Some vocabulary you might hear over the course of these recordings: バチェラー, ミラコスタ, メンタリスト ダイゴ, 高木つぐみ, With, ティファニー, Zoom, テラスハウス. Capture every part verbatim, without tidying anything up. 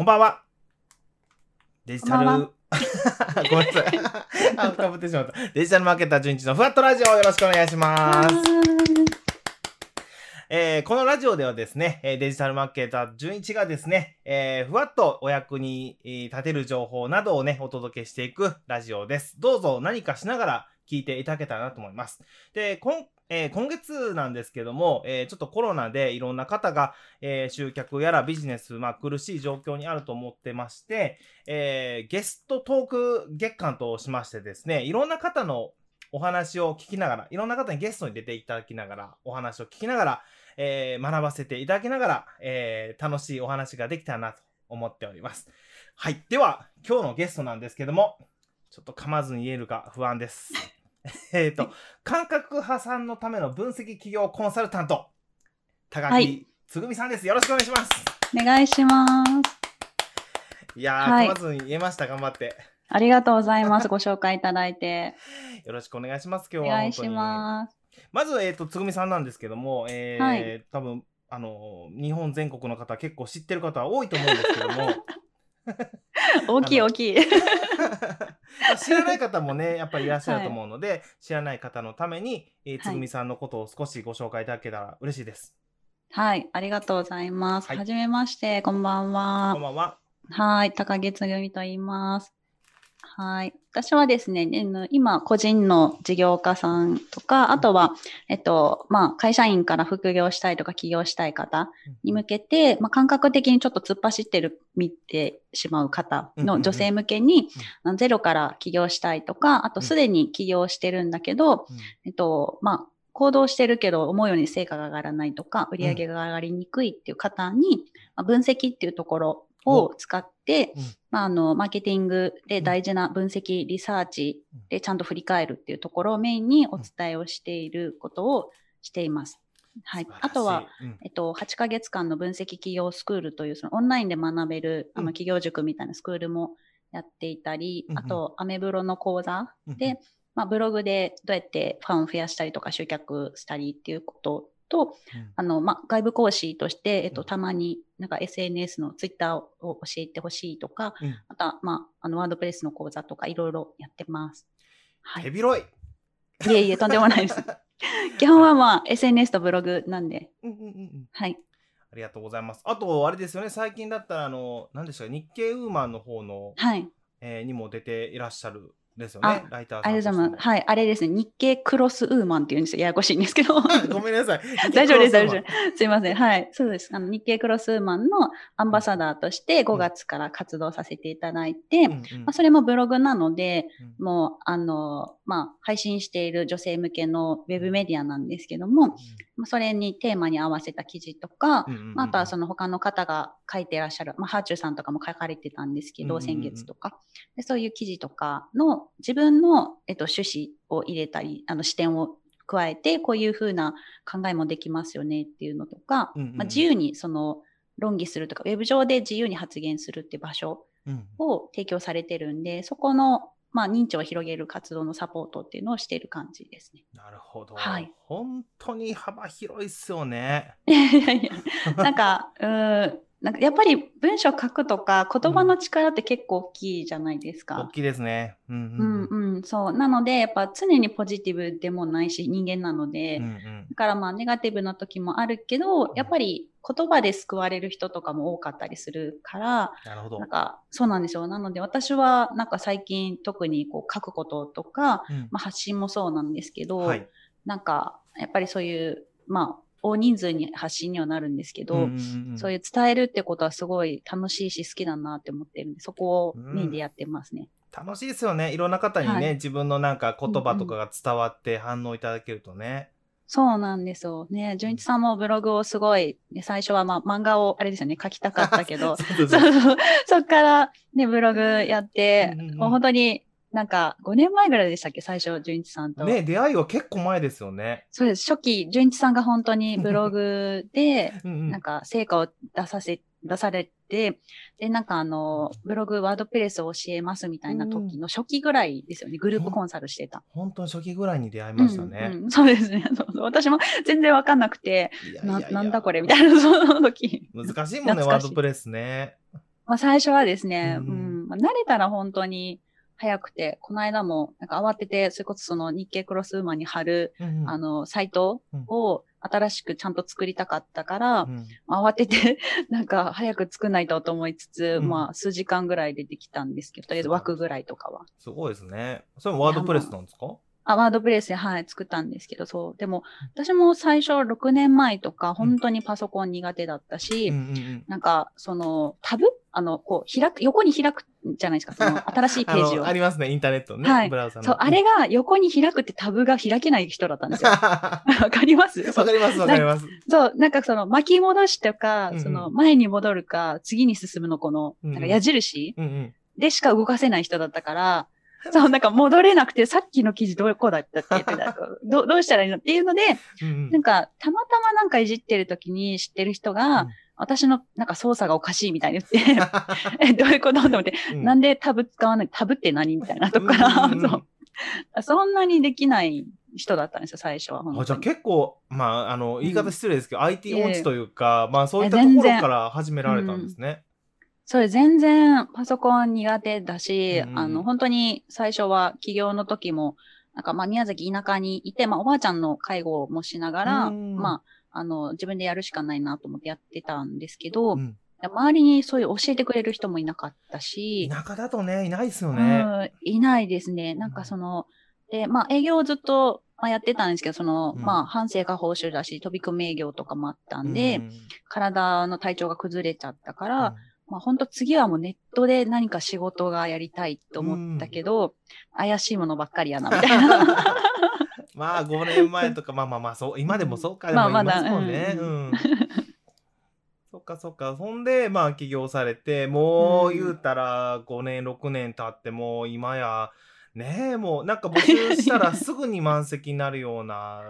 こんばんは。デジタル、ごめんなさい。あ、かぶってしまった。デジタルマーケターじゅんいちのふわっとラジオ、よろしくお願いします。えー、このラジオではですね、デジタルマーケターじゅんいちがですね、えー、ふわっとお役に立てる情報などをね、お届けしていくラジオです。どうぞ何かしながら聞いていただけたらなと思います。で、こんえー、今月なんですけども、えー、ちょっとコロナでいろんな方が、えー、集客やらビジネス、まあ、苦しい状況にあると思ってまして、えー、ゲストトーク月間としましてですね、いろんな方のお話を聞きながら、いろんな方にゲストに出ていただきながら、お話を聞きながら、えー、学ばせていただきながら、えー、楽しいお話ができたらなと思っております。はい。では、今日のゲストなんですけども、ちょっと噛まずに言えるか不安です。えっと、感覚派さんのための分析企業コンサルタント、高木つぐみさんです。よろしくお願いします。お願いします。いやー、はい、まず言えました。頑張って。ありがとうございます。ご紹介いただいて。よろしくお願いします。今日は本当に。お願いします。まず、えっと、つぐみさんなんですけども、えー、はい、多分、あの、日本全国の方、結構知ってる方多いと思うんですけども。大きい大きい知らない方もねやっぱりいらっしゃると思うので、はい、知らない方のために、えー、つぐみさんのことを少しご紹介いただけたら嬉しいです。はい、ありがとうございます。はい、はじめまして、こんばんは。こんばんは。はい、高木つぐみと言います。はい、私はですね、今個人の事業家さんとか、あとは、えっとまあ、会社員から副業したいとか起業したい方に向けて、まあ、感覚的にちょっと突っ走ってる見てしまう方の女性向けに、ゼロから起業したいとか、あとすでに起業してるんだけど、えっとまあ、行動してるけど思うように成果が上がらないとか売り上げが上がりにくいっていう方に、まあ、分析っていうところを使って、うん、まあ、あのマーケティングで大事な分析、うん、リサーチでちゃんと振り返るっていうところをメインにお伝えをしていることをしています。はい、あとは、うん、えっと、はちかげつかんの分析企業スクールというそのオンラインで学べるあの企業塾みたいなスクールもやっていたり、うん、あとアメブロの講座で、うん、まあ、ブログでどうやってファンを増やしたりとか集客したりっていうことをと、あのまあ、外部講師として、えっと、たまになんか エスエヌエス のツイッターを教えてほしいとか、うん、また、まあ、あのワードプレスの講座とかいろいろやってます。はい、手広い。いえいえ、とんでもないです。基本は、まあ、エスエヌエス とブログなんで。はい。ありがとうございます。あと、あれですよね、最近だったら、あの、何でしたか、日経ウーマンの方の、はい、えー、にも出ていらっしゃる。ですよね、ライターさん。あれでも、はい、あれですね、日経クロスウーマンっていうんですよ、ややこしいんですけど。ごめんなさい。大丈夫です、大丈夫です。すいません、はい、そうです。あの日経クロスウーマンのアンバサダーとしてごがつから活動させていただいて、うん、まあ、それもブログなので、うん、もうあの、まあ、配信している女性向けのウェブメディアなんですけども、うん、まあ、それにテーマに合わせた記事とか、あとはその他の方が書いていらっしゃる、まあ、ハーチューさんとかも書かれてたんですけど、先月とか、でそういう記事とかの自分の、えっと、趣旨を入れたり、あの視点を加えてこういう風な考えもできますよねっていうのとか、まあ、自由にその論議するとかウェブ上で自由に発言するっていう場所を提供されてるんで、そこの、まあ、認知を広げる活動のサポートっていうのをしている感じですね。なるほど、はい、本当に幅広いっすよね。いやいやいや、なんかうーん、なんかやっぱり文章書くとか言葉の力って結構大きいじゃないですか。うん、大きいですね。うんうん、うんうん、そう。なのでやっぱ常にポジティブでもないし人間なので、うんうん、だからまあネガティブな時もあるけど、やっぱり言葉で救われる人とかも多かったりするから、なるほど。なんかそうなんですよ。なので私はなんか最近特にこう書くこととか、うん、まあ発信もそうなんですけど、はい、なんかやっぱりそういうまあ大人数に発信にはなるんですけど、そういう伝えるってことはすごい楽しいし好きだなって思ってるんで、そこをメインでやってますね。うん、楽しいですよね。いろんな方にね、はい、自分のなんか言葉とかが伝わって反応いただけるとね。うんうん、そうなんですよね。じゅんいちさんもブログをすごい、ね、最初はまあ漫画をあれですよね、書きたかったけど、そっからね、ブログやって、うんうん、もう本当になんかごねんまえぐらいでしたっけ、最初じゅんいちさんとね、出会いは結構前ですよね。そうです、初期じゅんいちさんが本当にブログでなんか成果を出させ出されて、でなんかあのブログワードプレスを教えますみたいな時の初期ぐらいですよね。グループコンサルしてた本当に初期ぐらいに出会いましたね。うんうん、そうですね。私も全然わかんなくて、なんだこれみたいな、その時難しいもんね、ワードプレスね。まあ、最初はですね、うんうんまあ、慣れたら本当に早くて、この間もなんか慌てて、それこそその日経クロスウーマンに貼る、うん、あの、サイトを新しくちゃんと作りたかったから、うんまあ、慌ててなんか早く作んないとと思いつつ、うん、まあ数時間ぐらいでできたんですけど、とりあえず枠ぐらいとかは。すごいですね。それもワードプレスなんですか？あ、ワードプレスで、はい、作ったんですけど、そう。でも、私も最初ろくねんまえとか、本当にパソコン苦手だったし、うんうんうん、なんか、その、タブあの、こう、開く、横に開くじゃないですか、その、新しいページを。あ, ありますね、インターネットのね、はい、ブラウザの。そう、あれが横に開くってタブが開けない人だったんですよ。わかりますわかります、わかります。そう、なんかその、巻き戻しとか、うんうん、その、前に戻るか、次に進むのこの、なんか矢印、うんうん、でしか動かせない人だったから、そう、なんか戻れなくて、さっきの記事どうこうだったって言ってたど、どうしたらいいのっていうので、うんうん、なんか、たまたまなんかいじってる時に知ってる人が、うん、私のなんか操作がおかしいみたいに言って、え、どういうことと思って、うん、なんでタブ使わない、タブって何みたいなとこから、うんうんうん、そう。そんなにできない人だったんですよ、最初は。あ、じゃあ結構、まあ、あの、言い方失礼ですけど、うん、アイティー 音痴というか、えー、まあそういったところから始められたんですね。それ全然パソコン苦手だし、うん、あの、本当に最初は起業の時も、なんかまあ宮崎田舎にいて、まあおばあちゃんの介護もしながら、うん、まあ、あの、自分でやるしかないなと思ってやってたんですけど、うん、周りにそういう教えてくれる人もいなかったし。田舎だとね、いないですよね。うん、いないですね。なんかその、で、まあ営業をずっと、まあ、やってたんですけど、その、うん、まあ、反省が報酬だし、飛び込み営業とかもあったんで、うん、体の体調が崩れちゃったから、うんまあ、本当次はもうネットで何か仕事がやりたいと思ったけど、うん、怪しいものばっかりやなみたいなまあごねんまえとかまあまあまあそう今でもそうかでもいますもんね、まあまだ、うんうん、そっかそっか。そんでまあ起業されてもう言うたらごねんろくねん経ってもう今やねえもうなんか募集したらすぐに満席になるような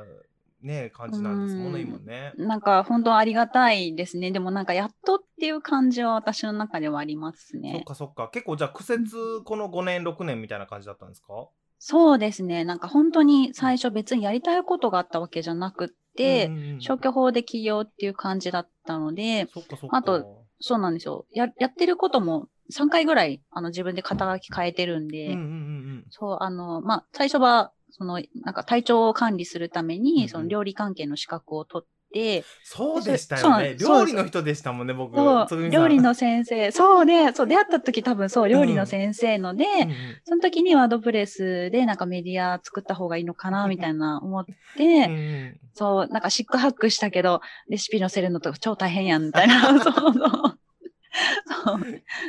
ね、感じなんですもんね、今ね。なんか本当ありがたいですね。でもなんかやっとっていう感じは私の中ではありますね。そっかそっか。結構じゃあ苦節このごねんろくねんみたいな感じだったんですか？そうですね。なんか本当に最初別にやりたいことがあったわけじゃなくって、うん、消去法で起業っていう感じだったので、そっかそっか。あとそうなんですよ。や、やってることもさんかいぐらいあの自分で肩書き変えてるんで、うんうんうんうん、そうあのまあ最初はそのなんか体調を管理するために、うん、その料理関係の資格を取って、そうでしたよね。料理の人でしたもんね、僕。料理の先生、そうね、そう出会った時多分そう料理の先生ので、うん、その時にワードプレスでなんかメディア作った方がいいのかなみたいな思って、うん、そうなんかシックハックしたけどレシピ載せるのと超大変やんみたいな。そうそうそう。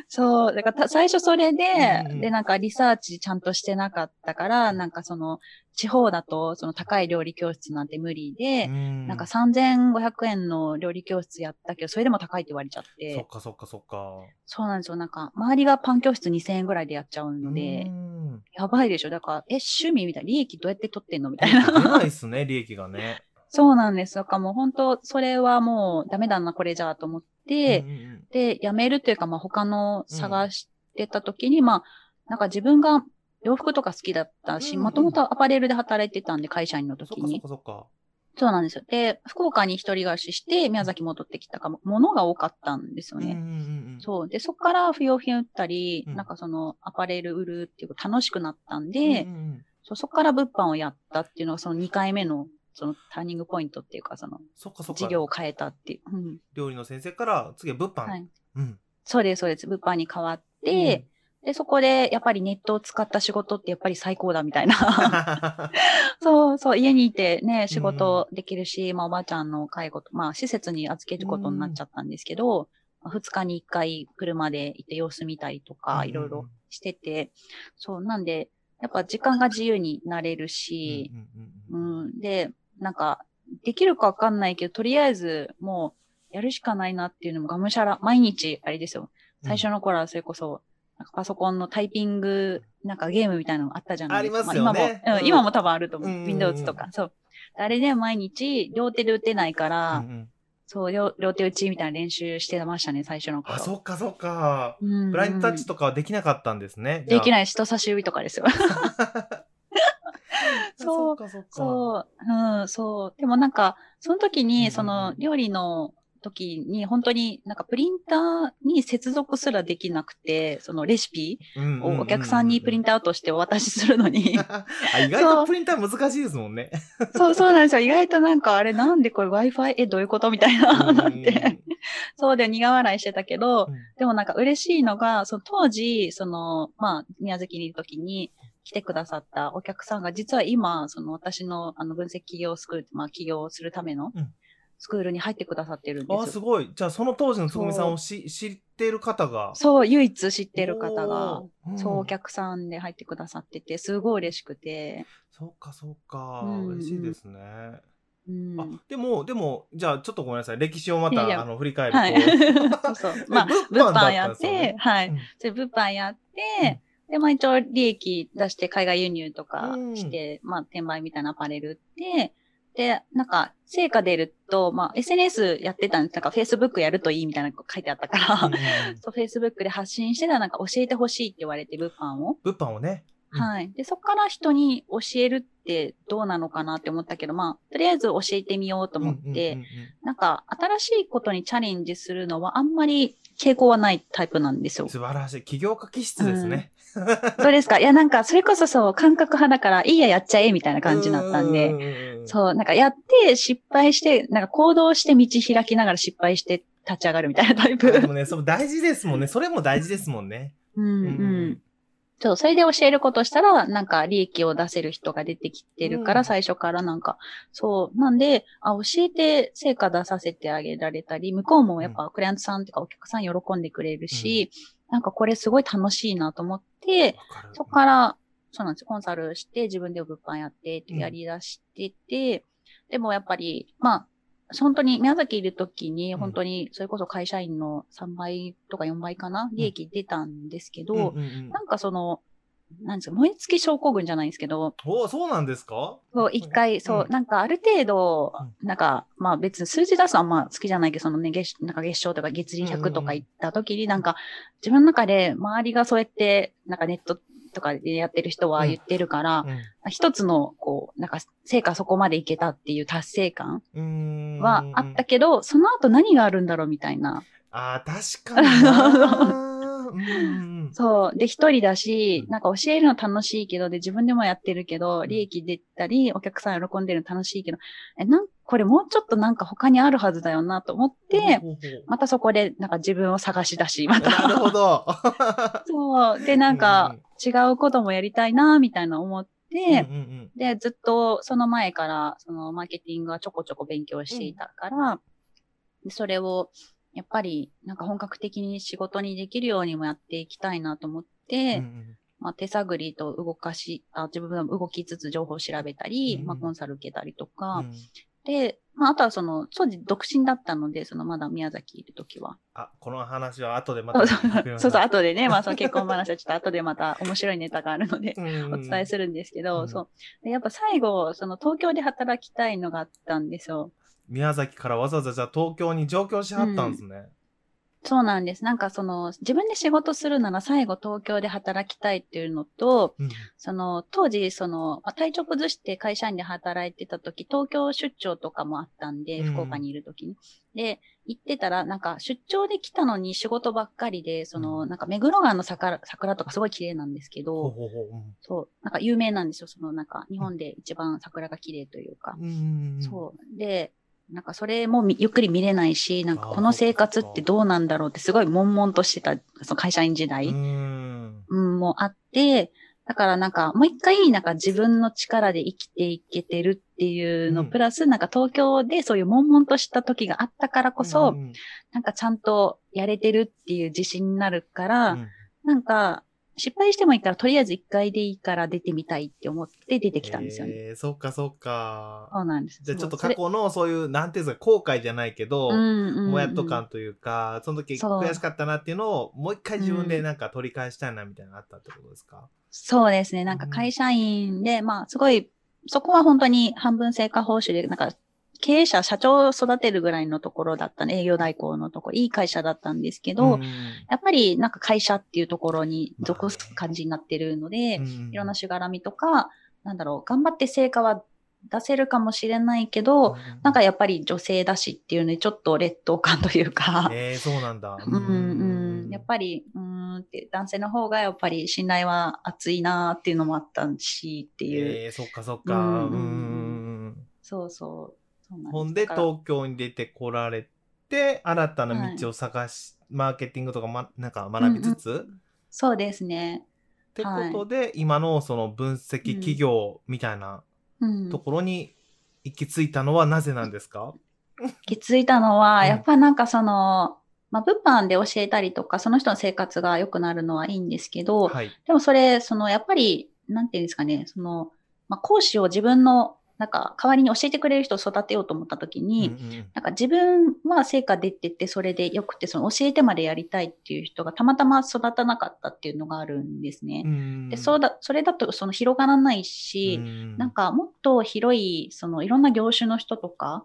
そう。だから最初それで、うん、で、なんかリサーチちゃんとしてなかったから、なんかその、地方だと、その高い料理教室なんて無理で、うん、なんかさんぜんごひゃくえんの料理教室やったけど、それでも高いって言われちゃって。そっかそっかそっか。そうなんですよ。なんか、周りがパン教室にせんえんぐらいでやっちゃうので、うん、やばいでしょ。だから、え、趣味みたいな。利益どうやって取ってんのみたいな。出ないっすね、利益がね。そうなんです。だからもう本当、それはもうダメだな、これじゃ、と思って。で、うんうん、で、辞めるというか、まあ、他の探してた時に、うん、まあ、なんか自分が洋服とか好きだったし、もともとアパレルで働いてたんで、会社員の時に。そっかそっか。そうなんですよ。で、福岡に一人暮らしして、宮崎戻ってきたかも、ものが多かったんですよね。うんうんうん、そう。で、そっから不用品売ったり、うん、なんかその、アパレル売るっていうか楽しくなったんで、うんうん、そう、そっから物販をやったっていうのが、そのにかいめの、そのターニングポイントっていうか、その、事業を変えたっていう。うん、料理の先生から、次は物販、はいうん。そうです、そうです。物販に変わって、うん、で、そこで、やっぱりネットを使った仕事ってやっぱり最高だみたいな。そうそう、家にいてね、仕事できるし、うん、まあ、おばあちゃんの介護と、まあ、施設に預けることになっちゃったんですけど、二、うん、日にいっかい車で行って様子見たりとか、いろいろしてて、うん、そう、なんで、やっぱ時間が自由になれるし、うんうんうんうん、で、なんか、できるかわかんないけど、とりあえず、もう、やるしかないなっていうのもがむしゃら、毎日、あれですよ。最初の頃はそれこそ、なんかパソコンのタイピング、なんかゲームみたいなのあったじゃないですか。ありますよね。まあ、今も、うん、今も多分あると思う。うんうんうん、Windows とか。そう。あれで毎日、両手で打てないから、うんうん、そう両、両手打ちみたいな練習してましたね、最初の頃。あ、そっかそっか。ブラインドタッチとかはできなかったんですね。できない、人差し指とかですよ。そう、そう、うん、そう。でもなんか、その時に、その、料理の時に本当になんかプリンターに接続すらできなくて、そのレシピをお客さんにプリントアウトしてお渡しするのに。意外とプリンター難しいですもんね。そうそうなんですよ。意外となんかあれなんでこれ Wi-Fi えどういうことみたいななって。そうで苦笑いしてたけど、うん、でもなんか嬉しいのが、その当時、その、まあ、宮崎にいる時に、来てくださったお客さんが、実は今、その私のあの分析企業スクール、まあ起業するためのスクールに入ってくださってるんですよ。うん、あ、すごい。じゃあその当時のつぐみさんをし知ってる方が。そう、唯一知ってる方が、うん、そうお客さんで入ってくださってて、すごい嬉しくて。そうか、そうか、うん、嬉しいですね。うん、あでも、でも、じゃあ、ちょっとごめんなさい。歴史をまた、いやいやあの、振り返ると。はい、そうそう。まあ、物販やって、はい。うん、それ物販やって、うんで、まあ一応利益出して海外輸入とかして、うん、まあ転売みたいなアパレルって、で、なんか成果出ると、まあ エスエヌエス やってたんです。なんか Facebook やるといいみたいなの書いてあったから、うん、そう Facebook で発信してたらなんか教えてほしいって言われて物販を。物販をね。うん、はい。で、そこから人に教えるってどうなのかなって思ったけど、まあとりあえず教えてみようと思って、なんか新しいことにチャレンジするのはあんまり傾向はないタイプなんですよ。素晴らしい。起業家気質ですね。うん、どうですか？いや、なんか、それこそそう、感覚派だから、いいや、やっちゃえ、みたいな感じだったんで、うんそう、なんか、やって、失敗して、なんか、行動して、道開きながら失敗して、立ち上がるみたいなタイプ。でもね、それ大事ですもんね。それも大事ですもんね。うんうん。そう、それで教えることしたら、なんか、利益を出せる人が出てきてるから、うん、最初からなんか、そう、なんで、あ、教えて成果出させてあげられたり、向こうもやっぱ、クライアントさんとかお客さん喜んでくれるし、うん、なんかこれすごい楽しいなと思って、うん、そこから、そうなんですよ、コンサルして、自分で物販やって、やり出してて、うん、でもやっぱり、まあ、本当に、宮崎いるときに、本当に、それこそ会社員のさんばいとかよんばいかな、利益出たんですけど、なんかその、なんですか、燃え尽き症候群じゃないんですけど。おー、そうなんですか？そう、一回、そう、なんかある程度、なんか、まあ別に数字出すのはまあ好きじゃないけど、そのね、月、なんか月賞とか月利ひゃくとか行ったときに、なんか、自分の中で周りがそうやって、なんかネット、とかでやってる人は言ってるから、うんうん、一つの、こう、なんか、成果そこまでいけたっていう達成感はあったけど、その後何があるんだろうみたいな。ああ、確かにな。うん、そう。で、一人だし、なんか教えるの楽しいけど、で、自分でもやってるけど、利益出たり、お客さん喜んでるの楽しいけど、え、なんか、これもうちょっとなんか他にあるはずだよなと思って、またそこでなんか自分を探し出し、また。なるほど。そう。で、なんか違うこともやりたいな、みたいな思って、で、ずっとその前から、そのマーケティングはちょこちょこ勉強していたから、うん、それをやっぱりなんか本格的に仕事にできるようにもやっていきたいなと思って、うんうんまあ、手探りと動かし、あ、自分が動きつつ情報を調べたり、うんうん、まあ、コンサル受けたりとか、うんで、まあ、あとはその、当時独身だったので、そのまだ宮崎いるときは。あ、この話は後でまた。そうそう、後でね、まあその結婚話はちょっと後でまた面白いネタがあるので、お伝えするんですけど、うん、そう。で、やっぱ最後、その東京で働きたいのがあったんですよ。宮崎からわざわざじゃあ東京に上京しはったんですね。うんそうなんです。なんかその、自分で仕事するなら最後東京で働きたいっていうのと、うん、その、当時、その、体調崩して会社員で働いてた時、東京出張とかもあったんで、福岡にいる時に。うん、で、行ってたら、なんか出張で来たのに仕事ばっかりで、その、なんか目黒川の桜、桜とかすごい綺麗なんですけど、そう、なんか有名なんですよ。その、なんか日本で一番桜が綺麗というか。うん、そう。で、なんかそれもゆっくり見れないし、なんかこの生活ってどうなんだろうってすごい悶々としてた、その会社員時代もあって、だからなんかもう一回なんか自分の力で生きていけてるっていうの、プラスなんか東京でそういう悶々とした時があったからこそ、なんかちゃんとやれてるっていう自信になるから、なんか失敗してもいいからとりあえず一回でいいから出てみたいって思って出てきたんですよね。えー、そっかそっか。そうなんです。じゃあちょっと過去のそういう、なんていうんですか、後悔じゃないけど、もやっと感というか、その時悔しかったなっていうのをもう一回自分でなんか取り返したいなみたいなのあったってことですか？うん、そうですね。なんか会社員で、うん、まあすごい、そこは本当に半分成果報酬で、なんか経営者、社長を育てるぐらいのところだったね。営業代行のところ、いい会社だったんですけど、うん、やっぱりなんか会社っていうところに属す感じになってるので、うん、いろんなしがらみとか、なんだろう、頑張って成果は出せるかもしれないけど、うん、なんかやっぱり女性だしっていうね、ちょっと劣等感というか、えー、そうなんだ、うんうん、やっぱりうーんって男性の方がやっぱり信頼は厚いなっていうのもあったしっていう、えー、そっかそっか、うんうんうん、そうそう、ほんで東京に出てこられて新たな道を探し、はい、マーケティングとか、ま、なんか学びつつ、うんうん、そうですねってことで、はい、今のその分析企業みたいなところに行き着いたのはなぜなんですか？うん、行き着いたのはやっぱなんかその、うん、まあ、物販で教えたりとかその人の生活が良くなるのはいいんですけど、はい、でもそれそのやっぱりなんていうんですかね、その、まあ、講師を自分のなんか代わりに教えてくれる人を育てようと思った時に、うんうん、なんか自分は成果出ててそれでよくて、その教えてまでやりたいっていう人がたまたま育たなかったっていうのがあるんですね。うんで そうだそれだとその広がらないし、うん、なんかもっと広いそのいろんな業種の人とか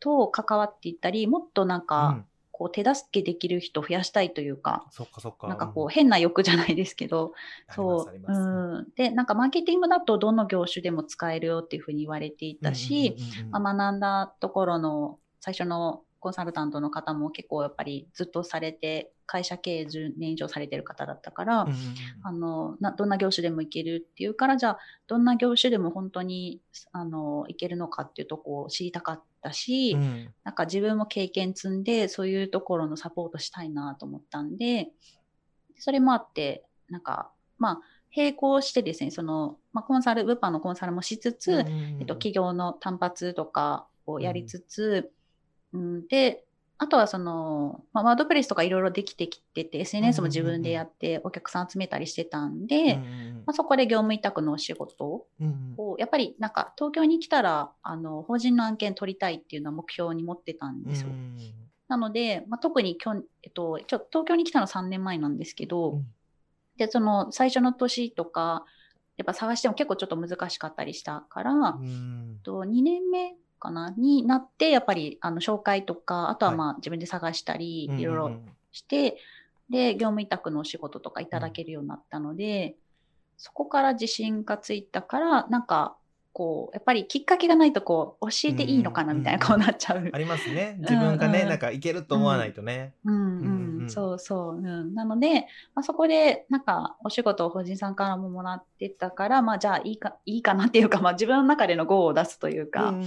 と関わっていったり、もっとなんか、うん、こう手助けできる人を増やしたいというか、そっかそっか、なんかこう変な欲じゃないですけど、そう、うん、でなんかマーケティングだとどの業種でも使えるよっていうふうに言われていたし、学んだところの最初のコンサルタントの方も結構やっぱりずっとされて、会社経営じゅうねん以上されてる方だったから、うんうんうん、あのなどんな業種でもいけるっていうから、じゃあどんな業種でも本当にあのいけるのかっていうとこを知りたかったし、うん、なんか自分も経験積んでそういうところのサポートしたいなと思ったんで、それもあってなんかまあ並行してですね、その、まあ、コンサル物販のコンサルもしつつ、うんうんえっと、企業の単発とかをやりつつ、うんうん、であとはその、まあ、ワードプレスとかいろいろできてきてて、 エスエヌエス も自分でやってお客さん集めたりしてたんで、うんうんまあ、そこで業務委託のお仕事をやっぱりなんか東京に来たらあの法人の案件取りたいっていうのは目標に持ってたんですよ、うんうん、なので、まあ、特にきょ、えっと、ちょ東京に来たのさんねんまえなんですけど、うん、でその最初の年とかやっぱ探しても結構ちょっと難しかったりしたから、うん、えっとにねんめかなになってやっぱりあの紹介とか、あとはまあ自分で探したり、はい、いろいろして、うんうん、で業務委託のお仕事とかいただけるようになったので、うん、そこから自信がついたから、なんかこうやっぱりきっかけがないとこう教えていいのかなみたいな、うんうん、こうなっちゃうありますね、自分がね、うんうん、なんかいけると思わないとね、うんうんうんうん、そうそう、うん、なので、まあ、そこでなんかお仕事を法人さんからももらってたから、まあ、じゃあいいか、いいかなっていうか、まあ、自分の中でのゴーを出すというか、うん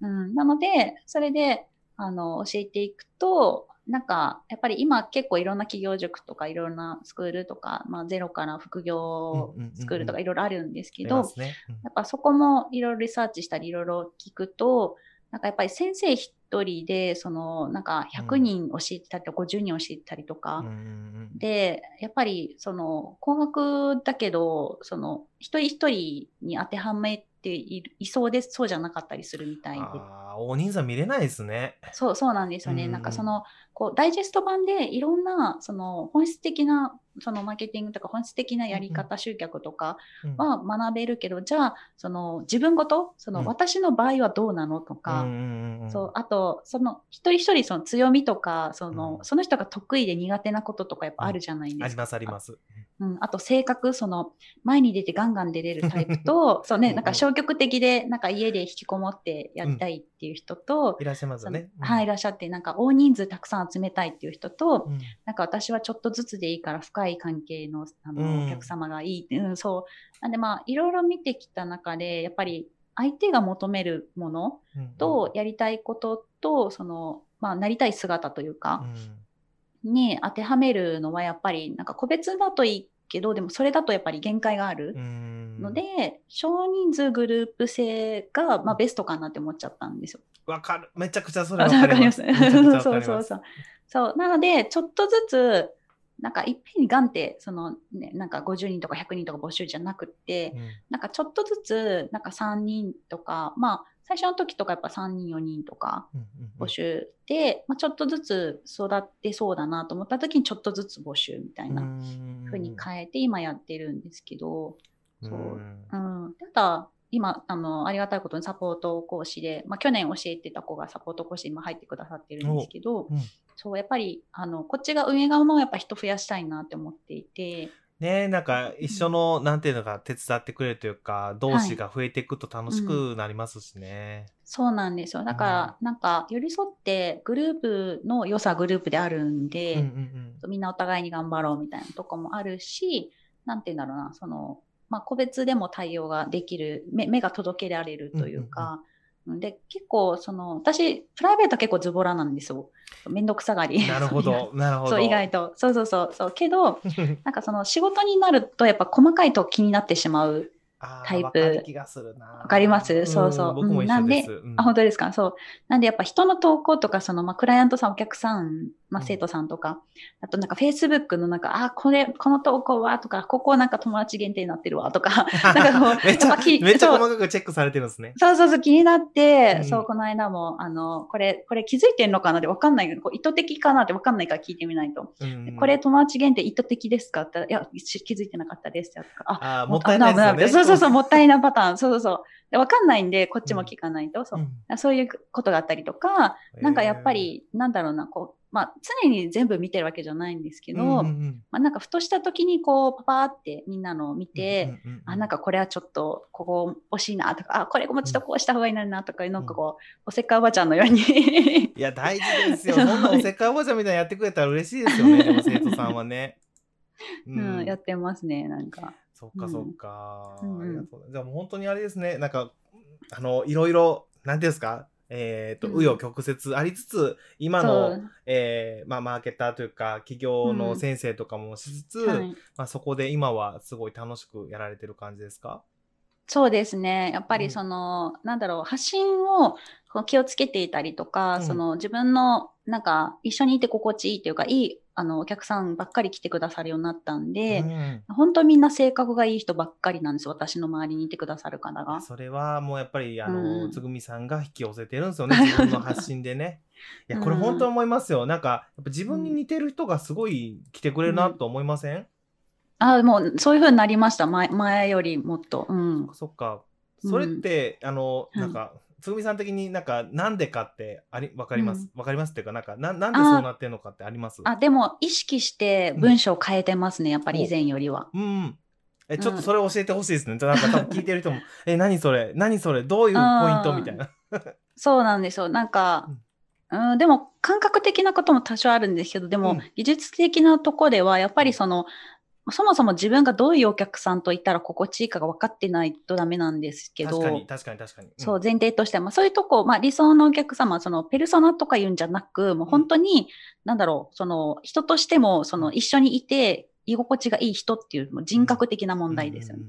うんうん、なのでそれであの教えていくと、なんかやっぱり今結構いろんな企業塾とかいろんなスクールとか、まあ、ゼロから副業スクールとかいろいろあるんですけど、うんうんうん、やっぱそこもいろいろリサーチしたりいろいろ聞くと、なんかやっぱり先生一人でそのなんかひゃくにん教えてたりとかごじゅうにん教えてたりとか、うん、でやっぱりその高額だけどその一人一人に当てはめてっていそうでそうじゃなかったりするみたいで、あ、大人数見れないですね。そう、そうなんですよね、うん、なんかそのこうダイジェスト版でいろんなその本質的なそのマーケティングとか本質的なやり方、うん、集客とかは学べるけど、うん、じゃあその自分ごとその私の場合はどうなのとか、うん、そう、あとその一人一人その強みとかその、うん、その人が得意で苦手なこととかやっぱあるじゃないですか、うん、ありますあります、うん、あと性格、その前に出てガンガン出れるタイプとそう、ね、なんか消極的でなんか家で引きこもってやりたいっていう人と、うん、いらっしゃいますよね、うん、はい、いらっしゃって、なんか大人数たくさん集めたいっていう人と、うん、なんか私はちょっとずつでいいから深い関係 の, あのお客様がいい、うんうん、そう、なんでまあいろいろ見てきた中でやっぱり相手が求めるものとやりたいこととその、まあ、なりたい姿というかに当てはめるのはやっぱりなんか個別だといいけど、でもそれだとやっぱり限界があるので、少人数グループ制がまあベストかなって思っちゃったんですよ。わかる、めちゃくちゃそれわかります。そうそうそうそう、なのでちょっとずつなんかいっぺんにガンってその、ね、なんかごじゅうにんとかひゃくにんとか募集じゃなくて、うん、なんかちょっとずつなんかさんにんとか、まあ最初の時とかやっぱさんにんよにんとか募集で、うんうんうん、まあ、ちょっとずつ育ってそうだなと思った時にちょっとずつ募集みたいな風に変えて今やってるんですけど、そう、うん、うん、ただ今 あの、ありがたいことにサポート講師で、まあ、去年教えてた子がサポート講師にも入ってくださってるんですけど、うん、そう、やっぱりあのこっちが運営側もやっぱ人増やしたいなって思っていて、ね、なんか一緒の、うん、なんていうのか手伝ってくれるというか同士が増えていくと楽しくなりますしね、はいうん、そうなんですよ。だから、うん、なんか寄り添ってグループの良さグループであるんで、うんうんうん、みんなお互いに頑張ろうみたいなとこもあるし、なんていうんだろうな、その、まあ、個別でも対応ができる 目, 目が届けられるというか、うんうんうん、で結構その私プライベート結構ズボラなんですよ。めんどくさがり。なるほど、なるほど。そう、意外と。そうそうそうそう。けど、なんかその仕事になるとやっぱ細かいと気になってしまうタイプ。わかる気がするな。わかります。そうそう。僕も一緒です。うん、あ、本当ですか。そう。なんでやっぱ人の投稿とか、そのまあクライアントさん、お客さん、まあ生徒さんとか、うん、あとなんか Facebook のなんか、あ、これ、この投稿はとか、ここなんか友達限定になってるわとか、なんかこう、めっちゃめっちゃ細かくチェックされてるんですね。そうそうそう、気になって、うん、そう、この間も、あの、これ、これ気づいてんのかなってわかんないけど、こう意図的かなってわかんないから聞いてみないと。うん、これ友達限定意図的ですかって言ったら、いや、気づいてなかったですとか、あ、あもったいないですよね。そうそうそうそう、もったいなパターン。そうそうそう。で、わかんないんで、こっちも聞かないと。うん、そう、うん。そういうことがあったりとか、なんかやっぱり、なんだろうな、こう、まあ、常に全部見てるわけじゃないんですけど、うんうんうん、まあ、なんかふとした時に、こう、パパーってみんなのを見て、うんうんうん、あ、なんかこれはちょっと、ここ惜しいなとか、あ、これもちょっとこうした方がいいなとか、うん、なんかこう、おせっかいおばちゃんのように。いや、大事ですよ。そんなおせっかいおばちゃんみたいなやってくれたら嬉しいですよね、でも生徒さんはね。うん、うん、やってますね、なんか。そっかそっか、うんうん、ありがとう。じゃあもう本当にあれですね、なんかあのいろいろ何ですか、えっと紆余曲折ありつつ今の、えーまあ、マーケターというか企業の先生とかもしつつ、うんはいまあ、そこで今はすごい楽しくやられてる感じですか？そうですね、やっぱりその、うん、なんだろう、発信を気をつけていたりとか、うん、その自分のなんか一緒にいて心地いいというかいいあのお客さんばっかり来てくださるようになったんで、うん、本当みんな性格がいい人ばっかりなんですよ、私の周りにいてくださる方が。それはもうやっぱりあの、うん、つぐみさんが引き寄せてるんですよね、自分の発信でね。いやこれ本当思いますよ、うん、なんかやっぱ自分に似てる人がすごい来てくれるなと思いません？うん、あ、もうそういう風になりました、 前, 前よりもっと、うん、そっか。それって、うん、あのなんか、うんつぐみさん的になんかなんでかってありわかります、わ、うん、かりますっていうかなんか な, なんでそうなってるのかってあります？あ、でも意識して文章を変えてますね、うん、やっぱり以前よりは。うん。えちょっとそれ教えてほしいですね。うん、なんか多分聞いてる人もえ何それ何それどういうポイントみたいな。そうなんですよ。なんか、うん、うんでも感覚的なことも多少あるんですけど、でも、うん、技術的なとこではやっぱりその。そもそも自分がどういうお客さんといたら心地いいかが分かってないとダメなんですけど、確かに確かに確かに、うん、そう前提としては、まあ、そういうとこ、まあ、理想のお客様はそのペルソナとか言うんじゃなく、もう本当に何だろう、その人としてもその一緒にいて居心地がいい人っていう人格的な問題ですよね。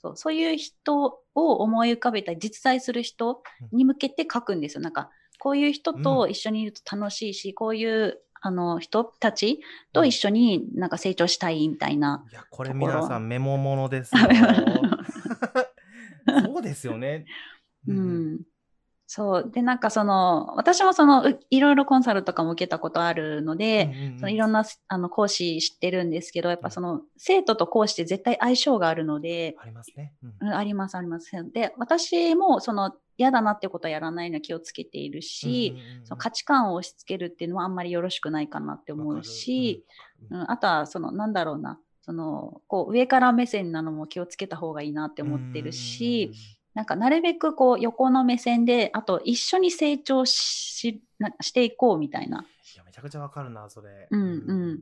そう、そういう人を思い浮かべたり実在する人に向けて書くんですよ。なんかこういう人と一緒にいると楽しいし、うん、こういうあの人たちと一緒になんか成長したいみたいな、うん、いやこれ皆さんメモものですよそうですよね、うんうん、そうでなんかその私もそのいろいろコンサルとかも受けたことあるので、うんうんうん、そのいろんなあの講師知ってるんですけど、やっぱその、うん、生徒と講師って絶対相性があるのでありますね、うんうん、ありますあります。で私もその嫌だなってことはやらないのは気をつけているし、うんうんうん、その価値観を押し付けるっていうのはあんまりよろしくないかなって思うし、うんうん、あとはそのなんだろうな、そのこう上から目線なのも気をつけた方がいいなって思ってるし、うんうんうん、なんかなるべくこう横の目線で、あと一緒に成長 し, していこうみたいな。いやめちゃくちゃわかるなそれ、うんうん、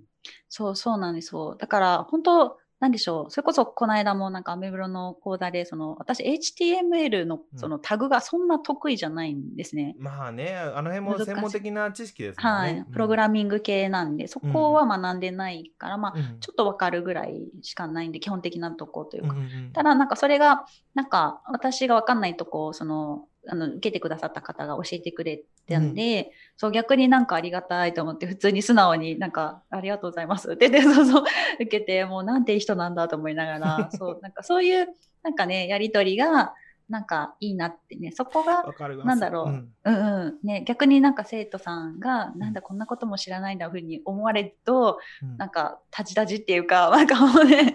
そうそうなんです。そうだから本当なんでしょう、それこそこの間もなんかアメブロの講座でその私 エイチティーエムエル のそのタグがそんな得意じゃないんですね、うん、まあねあの辺も専門的な知識ですもんね、はい、プログラミング系なんで、うん、そこは学んでないから、まあ、うん、ちょっと分かるぐらいしかないんで基本的なとこというか、うんうん、ただなんかそれがなんか私が分かんないとこをそのあの受けてくださった方が教えてくれたんで、うん、そう逆になんかありがたいと思って普通に素直になんかありがとうございますってでそうそう受けて、もうなんていい人なんだと思いながらそうなんかそういうなんかねやり取りがなんかいいなってね、そこがなんだろう、うんうんうんね、逆になんか生徒さんがなんだこんなことも知らないんだふうに思われると、うん、なんかタジタジっていうかなんかもうね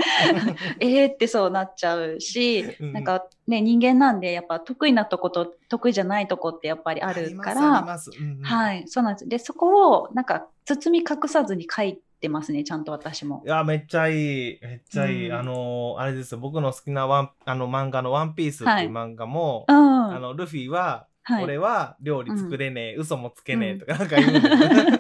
えーってそうなっちゃうし、うん、なんかね人間なんでやっぱ得意なとこと得意じゃないとこってやっぱりあるから、ありますあります、うんうん、はいそうなんです。でそこをなんか包み隠さずに書いてってますね、ちゃんと私も。いや、めっちゃいい、めっちゃいい。うん、あの、あれですよ、僕の好きなワンあの漫画のワンピースっていう漫画も、はい、あのルフィは、はい、俺は料理作れねえ、うん、嘘もつけねえとかなんか言うんだよね。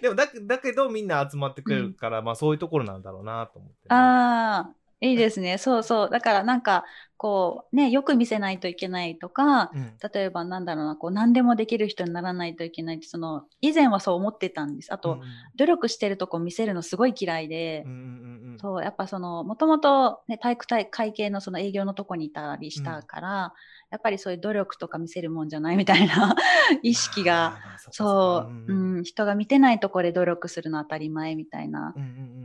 でもだ、だけどみんな集まってくれるから、うん、まあそういうところなんだろうなと思って、ね。ああ。いいですね。そうそう。だからなんかこうね、よく見せないといけないとか、うん、例えばなんだろうな、こう何でもできる人にならないといけないって、その以前はそう思ってたんです。あと、うん、努力してるとこ見せるのすごい嫌いで、うんうんうん、そうやっぱそのもともと体育体会系のその営業のとこにいたりしたから、うん、やっぱりそういう努力とか見せるもんじゃないみたいな意識が、そう、うん、人が見てないとこで努力するの当たり前みたいな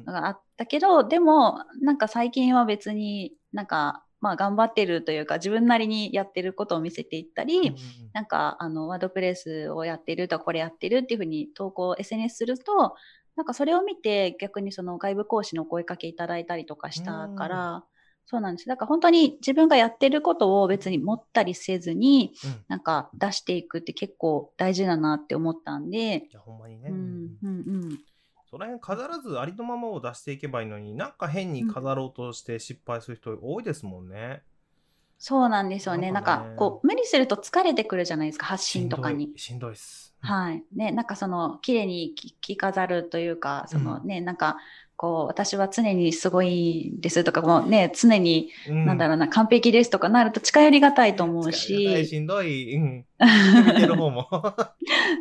のがあったけど、うんうんうん、でもなんか最近は別になんか、まあ、頑張ってるというか自分なりにやってることを見せていったり、うんうん、なんかあのワードプレスをやってるとかこれやってるっていうふうに投稿 エスエヌエス すると、なんかそれを見て逆にその外部講師のお声かけいただいたりとかしたから、うん、そうなんです。だから本当に自分がやってることを別に持ったりせずに、うん、なんか出していくって結構大事だなって思ったんで、いやほんまにね、うんうんうん、その辺飾らずありのままを出していけばいいのに、なんか変に飾ろうとして失敗する人多いですもんね、うん、そうなんですよね。なんかね、なんかこう無理すると疲れてくるじゃないですか、発信とかに。しんどいです、はいね。なんかその綺麗に着飾るというか、そのね、うん、なんかこう私は常にすごいですとか、もうね常に、うん、なんだろうな、完璧ですとかなると近寄りがたいと思うし、近寄りがたい、しんどい、うん、見てる方も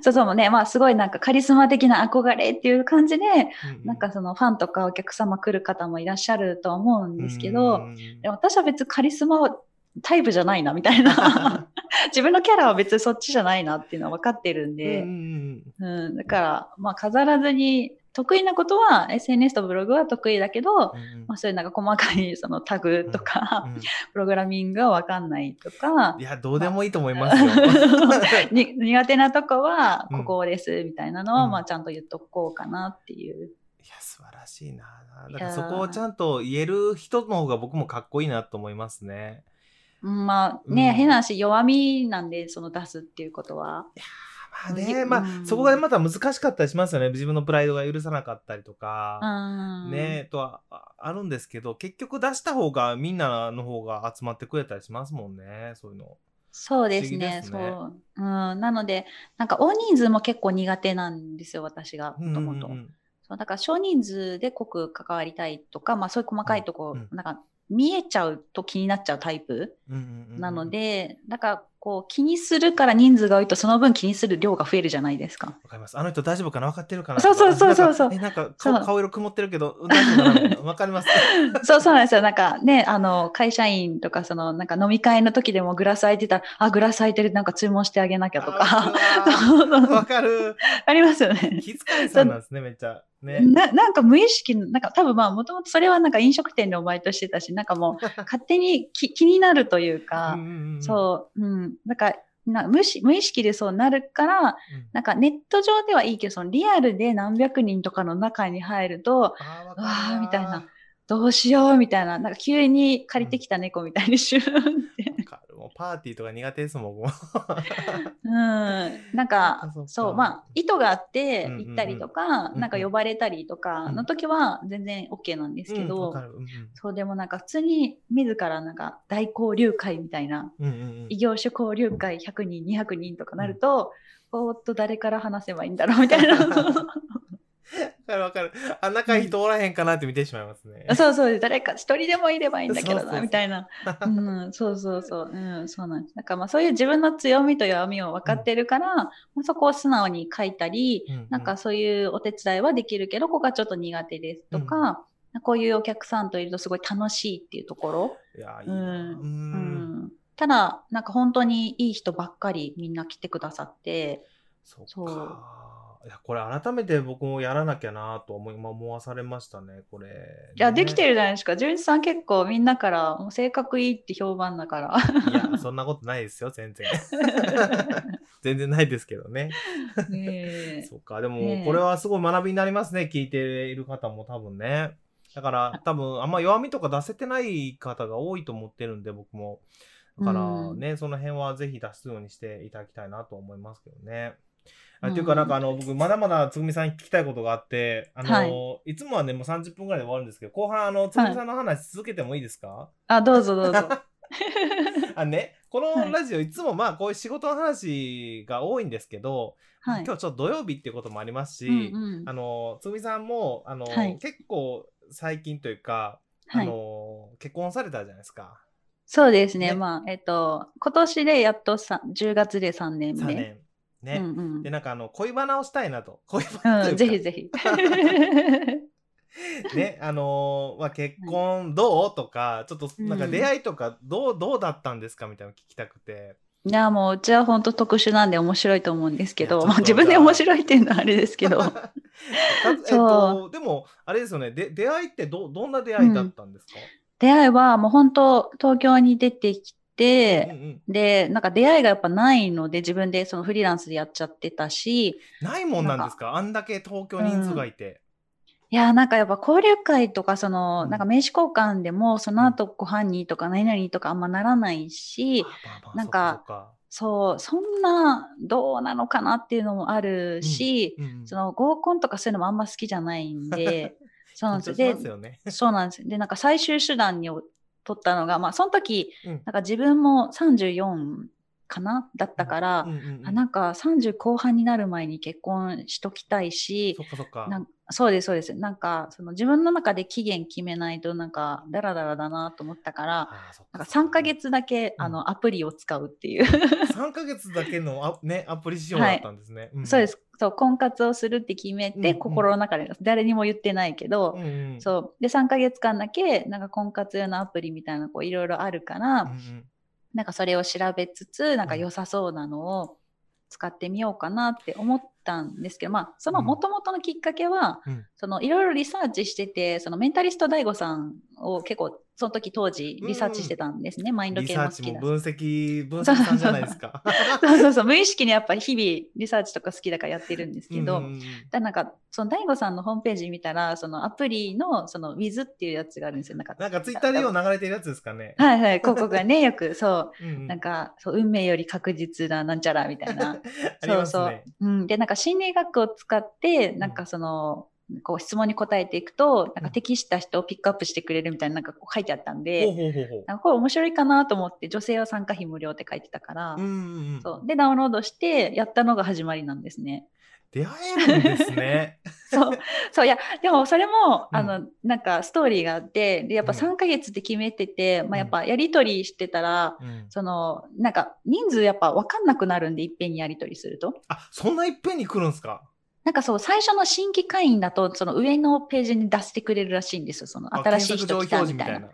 そうそうもね、まあすごいなんかカリスマ的な憧れっていう感じで、うんうん、なんかそのファンとかお客様来る方もいらっしゃるとは思うんですけど、でも私は別にカリスマをタイプじゃないなみたいな自分のキャラは別にそっちじゃないなっていうのは分かってるんで、うんうんうんうん、だからまあ飾らずに得意なことは エスエヌエス とブログは得意だけど、うん、まあ、そういうなんか細かいそのタグとか、うんうん、プログラミングは分かんないとか、いやどうでもいいと思いますよ、まあ、に苦手なとこはここですみたいなのは、うん、まあちゃんと言っとこうかなっていう。いや素晴らしいな。だからそこをちゃんと言える人の方が僕もかっこいいなと思いますね。まあね、うん、変な話弱みなんで、その出すっていうことは。いやまあね、うん、まあそこがまた難しかったりしますよね。自分のプライドが許さなかったりとか、うん、ねとはあるんですけど、結局出した方がみんなの方が集まってくれたりしますもんね、そういうの。そうですね、そう、うん、なのでなんか大人数も結構苦手なんですよ、私がもともと。だから少人数で濃く関わりたいとか、まあそういう細かいとこ、うん、なんか見えちゃうと気になっちゃうタイプ、うんうんうん、なのでなんかこう気にするから、人数が多いとその分気にする量が増えるじゃないですか。わかります。あの人大丈夫かな、分かってるかな、そうそうそうそうそう、なん か, なんか 顔, 顔色曇ってるけど大丈夫かな、わかりますそうそうなんですよ。なんかね、あの会社員とか、そのなんか飲み会の時でもグラス空いてたら、あグラス空いてる、なんか注文してあげなきゃとか、わかるありますよね。気遣いさんなんですねめっちゃね、な, なんか無意識、なんか多分まあもともとそれはなんか飲食店でもバイトしてたし、なんかもう勝手にき気になるというか、うんうんうん、そう、うん、なんかな 無, 無意識でそうなるから、うん、なんかネット上ではいいけど、そのリアルで何百人とかの中に入ると、あわあみたいな、どうしようみたいな、なんか急に借りてきた猫みたいにシューンって、うん。もうパーティーとか苦手ですもん。うん、なんかそう、そうまあ意図があって行ったりとか、うんうんうん、なんか呼ばれたりとかの時は全然 OK なんですけど、うんうんうんうん、そうでもなんか普通に自らなんか大交流会みたいな、うんうんうん、異業種交流会ひゃくにんにひゃくにんとかなると、うん、おっと誰から話せばいいんだろうみたいな。わかる。あ、中に人おらへんかなって見てしまいますね。うん、そうそう、誰か一人でもいればいいんだけどなみたいな。うん、そうそうそう、うん、そうなんです。なんかまあそういう自分の強みと弱みを分かってるから、うんまあ、そこを素直に書いたり、うんうん、なんかそういうお手伝いはできるけど、ここがちょっと苦手ですとか、うん、こういうお客さんといるとすごい楽しいっていうところ。いや、いいな。うん。うん。ただなんか本当にいい人ばっかりみんな来てくださって、そっか。そういやこれ改めて僕もやらなきゃなと思い、まあ、思わされましたねこれね。いやできてるじゃないですか、純一さん結構みんなからもう性格いいって評判だからいやそんなことないですよ全然全然ないですけどねねそうかでも、ね、これはすごい学びになりますね、聞いている方も多分ね。だから多分あんま弱みとか出せてない方が多いと思ってるんで、僕もだからね、うん、その辺はぜひ出すようにしていただきたいなと思いますけどね。あっていうか、なんかあの、僕まだまだつぐみさんに聞きたいことがあって、あの、はい、いつもはね、もうさんじゅっぷんぐらいで終わるんですけど、後半あのつぐみさんの話続けてもいいですか？はい、あ、どうぞどうぞ。あ、ね、このラジオいつもまあこういう仕事の話が多いんですけど、はい、今日ちょっと土曜日っていうこともありますし、うんうん、あのつぐみさんもあの、はい、結構最近というか、あの、はい、結婚されたじゃないですか。そうですね。ね、まあえっと今年でやっとじゅうがつでさんねんめ。さんねんね、うんうん、でなんかあの恋バナをしたいなと、恋バナというか、うん、ぜひぜひ。ね、あのーまあ、結婚どうとか、ちょっとなんか出会いとかど う,、うん、どうだったんですかみたいなの聞きたくて。いや、もううちは本当特殊なんで面白いと思うんですけど、まあ、自分で面白いっていうのはあれですけど。えっと、でもあれですよね、で出会いって ど, どんな出会いだったんですか？うん、出会いはもう本当東京に出てきて、うんうん、でなんか出会いがやっぱないので、自分でそのフリーランスでやっちゃってたし。ないもんなんですか？あんだけ東京人数がいて。うん、いや、なんかやっぱ交流会とか、そのなんか名刺交換でもその後ご飯にとか何々とかあんまならないし、うん、なんかそう、そんなどうなのかなっていうのもあるし、うんうん、その合コンとかそういうのもあんま好きじゃないんで、そうなんですよね。そうなんです。で、なんか最終手段に取ったのが、まあその時、うん、なんか自分もさんじゅうよんかなだったから、うんうんうん、あ、なんかさんじゅうこうはんになる前に結婚しときたいし、そっかそっか、なんそうですそうです、なんかその自分の中で期限決めないとなんかダラダラだなと思ったから、なんかさんかげつだけ、うん、あのアプリを使うっていうさんかげつだけの ア,、ね、アプリ仕様だったんですね、はい、うん、そうです、そう、婚活をするって決めて、うんうん、心の中で誰にも言ってないけど、うんうん、そうでさんかげつかんだけなんか婚活用のアプリみたいな、こういろいろあるから、うんうん、なんかそれを調べつつ、なんか良さそうなのを使ってみようかなって思ったんですけど、まあそのもともとのきっかけは、うん、そのいろいろリサーチしてて、そのメンタリスト ダイゴ さんを結構その時当時リサーチしてたんですね、うん、マインド系も好きだし、リサーチも分析分析さんじゃないですか。そうそうそう、無意識にやっぱり日々リサーチとか好きだからやってるんですけど、うん、だなんかその ダイゴ さんのホームページ見たら、そのアプリのその ウィズ っていうやつがあるんですよ。なんかなんかツイッターでよう流れてるやつですかね。はいはい、広告がね、よくそう、うん、なんかそう運命より確実ななんちゃらみたいな。ありますね。そうそう、うん、でなんか心理学を使ってなんかその、うん、こう質問に答えていくと、なんか適した人をピックアップしてくれるみたいな、なんかこう書いてあったんで、なんかこれ面白いかなと思って、女性は参加費無料って書いてたから、うんうんうん、そうでダウンロードしてやったのが始まりなんですね。出会えるんですね。そうそう、いやでもそれも、うん、あのなんかストーリーがあって、でやっぱさんかげつって決めてて、うん、まあやっぱやり取りしてたら、うん、そのなんか人数やっぱ分かんなくなるんで、いっぺんにやり取りすると。あ、そんないっぺんに来るんですか？なんかそう、最初の新規会員だと、その上のページに出してくれるらしいんですよ。その新しい人来たみたいな。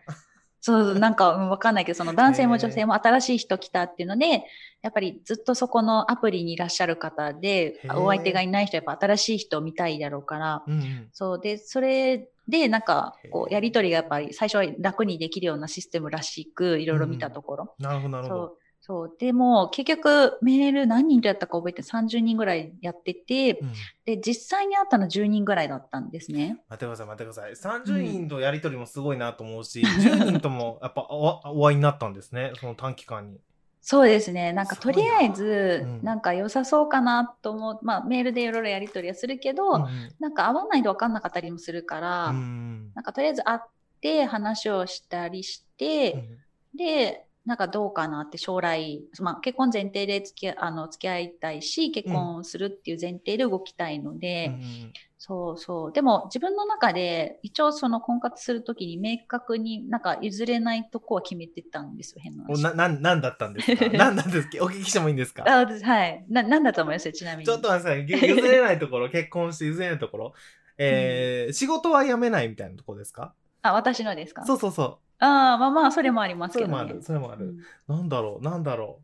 そうそう、なんか、うん、わかんないけど、その男性も女性も新しい人来たっていうので、やっぱりずっとそこのアプリにいらっしゃる方で、お相手がいない人、やっぱ新しい人見たいだろうから、うん、そうで、それで、なんか、こう、やりとりがやっぱり最初は楽にできるようなシステムらしく、いろいろ見たところ。うん、なるほど、なるほど。そうでも結局メール何人とやったか覚えて、さんじゅうにんぐらいやってて、うん、で実際に会ったのはじゅうにんぐらいだったんですね。待ってください待ってください、さんじゅうにんとやり取りもすごいなと思うし、うん、じゅうにんともやっぱ お, お会いになったんですね、その短期間に。そうですね、なんかとりあえずなんか良さそうかなと思う、うん、まあメールでいろいろやり取りはするけど、うん、なんか会わないと分かんなかったりもするから、うん、なんかとりあえず会って話をしたりして、うん、でなんかどうかなって、将来、まあ、結婚前提で付き、あの、付き合いたいし、結婚するっていう前提で動きたいので、うん、そうそう。でも自分の中で一応その婚活するときに明確になんか譲れないとこは決めてたんですよ、変な話。な、な、なんだったんですか？なんなんですか？お聞きしてもいいんですか？あ、はい。な、なんだと思いますよ、ちなみに。ちょっと待ってください。譲れないところ、結婚して譲れないところ、えーうん、仕事は辞めないみたいなところですか？あ、私のですか？そうそうそう。ああ、まあまあそれもありますけどね。それもある、それもある。うん、なんだろう、なんだろ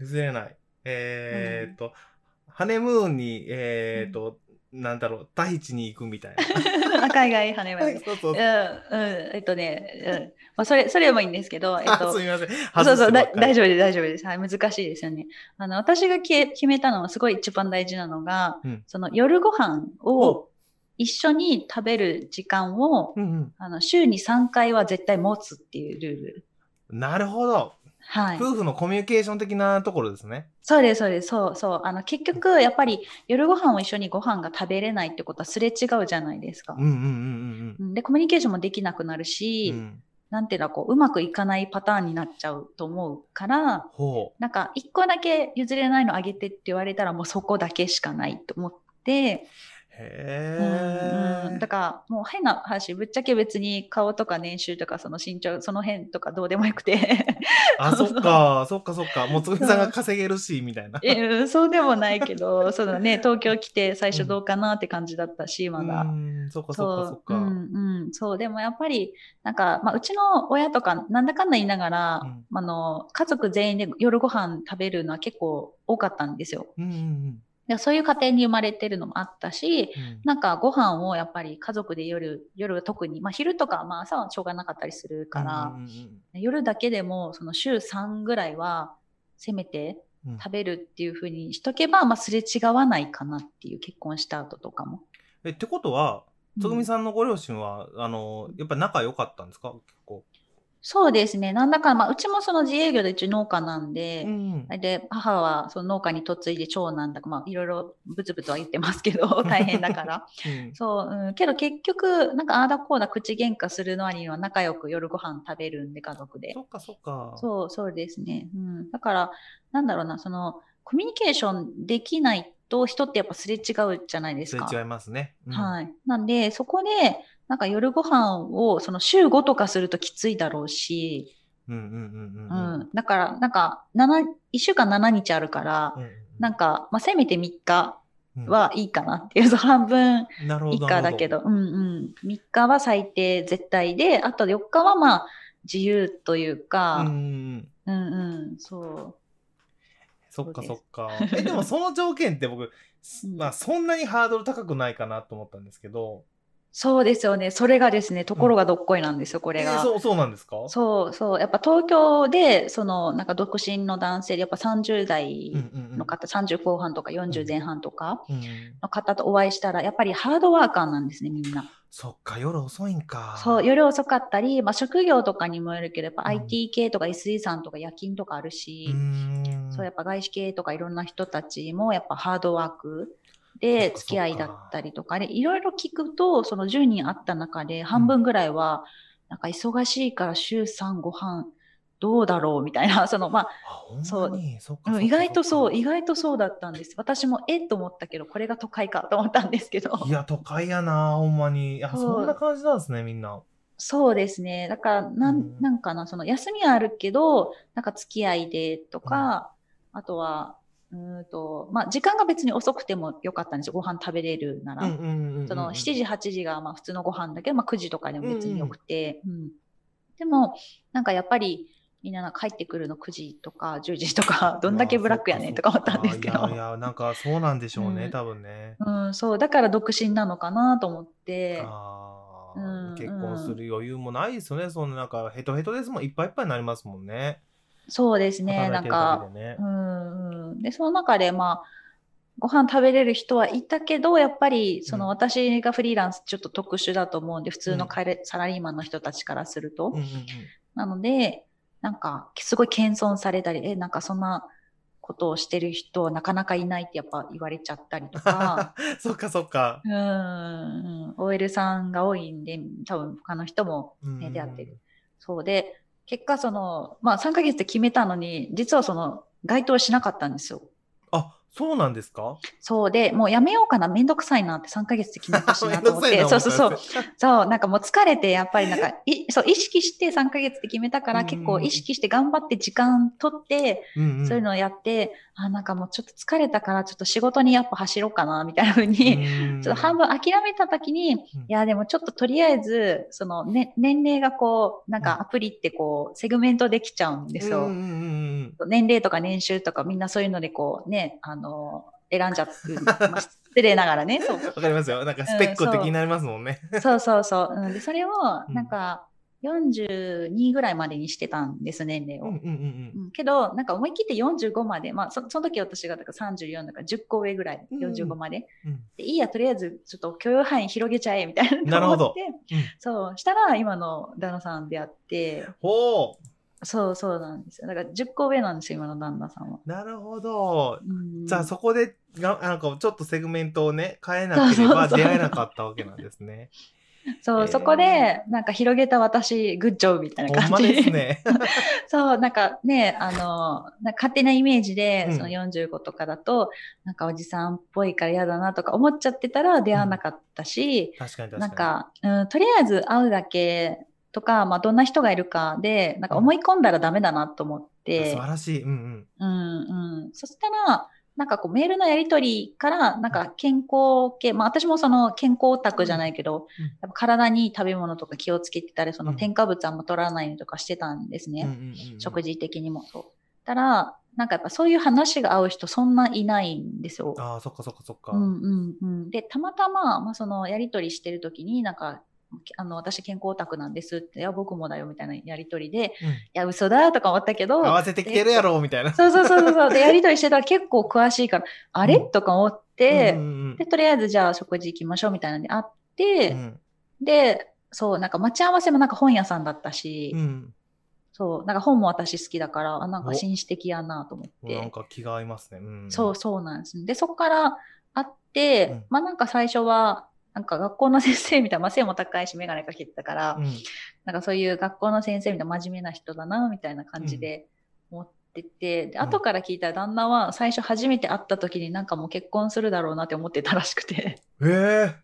う、譲れない。えー、っと、うん、ハネムーンにえー、っと、うん、なんだろう、タヒチに行くみたいな。海外ハネムーン。そうそう。うんうん、えっとね、うん、まあそれそれもいいんですけど、えっと、すみません。そうそう、だ大丈夫です大丈夫です。はい、難しいですよね。あの私が決めたのはすごい一番大事なのが、うん、その夜ご飯を一緒に食べる時間を、うんうん、あの週にさんかいは絶対持つっていうルール。なるほど。はい、夫婦のコミュニケーション的なところですね。そうですそうです、そうそう、あの結局やっぱり夜ご飯を一緒にご飯が食べれないってことはすれ違うじゃないですか、うんうんうんうん、でコミュニケーションもできなくなるし、うん、なんていうの、こううまくいかないパターンになっちゃうと思うから、ほう、なんか一個だけ譲れないのあげてって言われたらもうそこだけしかないと思って、へ、うん、だからもう変な話、ぶっちゃけ別に顔とか年収とかその身長その辺とかどうでもよくてあそっかそっかそっか、もうつぐみさんが稼げるしみたいな、えそうでもないけどそうだ、ね、東京来て最初どうかなって感じだったし、まだ、うん、そっかそっかそっか、うんうん、そうでもやっぱりなんか、まあ、うちの親とかなんだかんだ言いながら、うん、あの家族全員で夜ご飯食べるのは結構多かったんですよ、うんうんうん、そういう家庭に生まれてるのもあったし、うん、なんかご飯をやっぱり家族で夜、夜は特に、まあ、昼とか、まあ、朝はしょうがなかったりするから、うんうん、夜だけでもその週さんぐらいはせめて食べるっていう風にしとけば、うん、まあ、すれ違わないかなっていう、結婚した後とかも。えってことはつぐみさんのご両親は、うん、あのやっぱり仲良かったんですか？結構そうですね。なんだか、まあ、うちもその自営業でうち農家なんで、うん、で、母はその農家に嫁いで長男だから、まあ、いろいろブツブツは言ってますけど、大変だから。うん、そう、うん、けど結局、なんかああだこうだ口喧嘩するのには仲良く夜ご飯食べるんで、家族で。そっかそっか。そう、そうですね。うん。だから、なんだろうな、その、コミュニケーションできないと人ってやっぱすれ違うじゃないですか。すれ違いますね。うん、はい。なんで、そこで、なんか夜ご飯をその週ごとかするときついだろうし、だからなんかいっしゅうかんななにちあるから、うんうん、なんか、まあ、せめてみっかはいいかなっていう、うん、半分以下だけど、うんうん、みっかは最低絶対で、あとよっかはまあ自由というか、うんうん、うんうん、そう。そっかそっか。えでもその条件って僕、まあ、そんなにハードル高くないかなと思ったんですけど。そうですよね。それがですね、ところがどっこいなんですよ、うん、これが、えーそう。そうなんですか？そうそう。やっぱ東京で、その、なんか独身の男性で、やっぱさんじゅう代の方、うんうんうん、さんじゅう後半とかよんじゅう前半とかの方とお会いしたら、やっぱりハードワーカーなんですね、みんな。そっか、夜遅いんか。そう、夜遅かったり、まあ職業とかにもよるけど、やっぱ アイティー 系とか エスイー さんとか夜勤とかあるし、うん、そう、やっぱ外資系とかいろんな人たちも、やっぱハードワーク。で付き合いだったりとかでいろいろ聞くと、そのじゅうにんあった中で半分ぐらいはなんか忙しいから週さんご飯どうだろうみたいな、そのまあそう意外とそう意外とそうだったんです。私もえっと思ったけど、これが都会かと思ったんですけど、いや都会やなほんまに。いやそんな感じなんですね、みんな。そうですね。だからなんなんかな、その休みはあるけどなんか付き合いでとか、うん、あとはうんとまあ、時間が別に遅くてもよかったんですよ、ご飯食べれるなら。そのしちじはちじがまあ普通のご飯だけど、まあ、くじとかでも別によくて、うんうんうん、でもなんかやっぱりみんななんか帰ってくるのくじとかじゅうじとかどんだけブラックやねんとか思ったんですけど、まあ、いやいやなんかそうなんでしょうね、うん、多分ね、うん、そうだから独身なのかなと思って。あ、うんうん、結婚する余裕もないですよね。そのなんかヘトヘトですもん、いっぱいいっぱいになりますもんね。そうですね。なんか、うんうん、でその中でまあご飯食べれる人はいたけど、やっぱりその私がフリーランスちょっと特殊だと思うんで、普通のカレ、うん、サラリーマンの人たちからすると、うんうんうん、なのでなんかすごい謙遜されたり、えなんかそんなことをしてる人なかなかいないってやっぱ言われちゃったりとかそっかそっか、うん、オーエル さんが多いんで多分他の人も、ね、出会ってるそうで。結果その、まあ、さんかげつで決めたのに実はその該当しなかったんですよ。あ、そうなんですか。そうでもうやめようかな、めんどくさいなってさんかげつで決めたしなと思ってそうそうそうそう、なんかもう疲れてやっぱりなんかいそう意識してさんかげつで決めたから、結構意識して頑張って時間取って、うんうん、そういうのをやって、あなんかもうちょっと疲れたからちょっと仕事にやっぱ走ろうかなみたいな風に、うん、ちょっと半分諦めた時に、うん、いやでもちょっととりあえずその、ね、年齢がこうなんかアプリってこう、うん、セグメントできちゃうんですよ、うんうんうん、年齢とか年収とかみんなそういうのでこうね、あのの選んじゃう、まあ、失礼ながらね。わかりますよ。なんかスペック的になりますもんね。うん、そうそうそう、うん、でそれをなんかよんじゅうにぐらいまでにしてたんです年齢を、うんうんうんうん、けどなんか思い切ってよんじゅうごまで、まあ、そ, その時私がだからさんじゅうよんだからじゅっこ上ぐらい、うんうん、よんじゅうごまで、うん、でいいやとりあえずちょっと許容範囲広げちゃえみたいな。なるほど、うん、そうしたら今の旦那さんであって、ほうそうそうなんですよ。だからじゅっこうえなんですよ、今の旦那さんは。なるほど。じゃあそこでがなんかちょっとセグメントをね変えなければ出会えなかったわけなんですね。そう、えー、そこでなんか広げた私グッジョブみたいな感じ。ほんまですね。そうなんかねあのなんか勝手なイメージで、うん、そのよんじゅうごとかだとなんかおじさんっぽいから嫌だなとか思っちゃってたら出会わなかったし、うん、確かに確かになんか、うん、とりあえず会うだけとか、まあ、どんな人がいるかでなんか思い込んだらダメだなと思って、うん、素晴らしい、うんうんうんうん、そしたらなんかこうメールのやり取りからなんか健康系、まあ、私もその健康オタクじゃないけど、うん、やっぱ体にいい食べ物とか気をつけてたりその添加物あんま取らないのとかしてたんですね、うんうんうんうん、食事的にもそうたらなんかやっぱそういう話が合う人そんないないんですよ。ああそっかそっかそっか、うんうんうん、でたまたま、まあ、そのやり取りしてる時になんかあの私健康オタクなんですっていや僕もだよみたいなやり取りで、うん、いや嘘だとか思ったけど合わせてきてるやろみたいなそうそうそうそうでやり取りしてたら結構詳しいからあれ、うん、とか思って、うんうんうん、でとりあえずじゃあ食事行きましょうみたいなので会って、うん、でそうなんか待ち合わせもなんか本屋さんだったし、うん、そうなんか本も私好きだからあなんか紳士的やなと思ってなんか気が合いますね、うん、そうそうなんです、ね、でそこから会って、うん、まあなんか最初はなんか学校の先生みたいな、まあ、背も高いし眼鏡かけてたから、うん、なんかそういう学校の先生みたいな真面目な人だなみたいな感じで思ってて、うん、で後から聞いたら旦那は最初初めて会った時になんかもう結婚するだろうなって思ってたらしくてえー、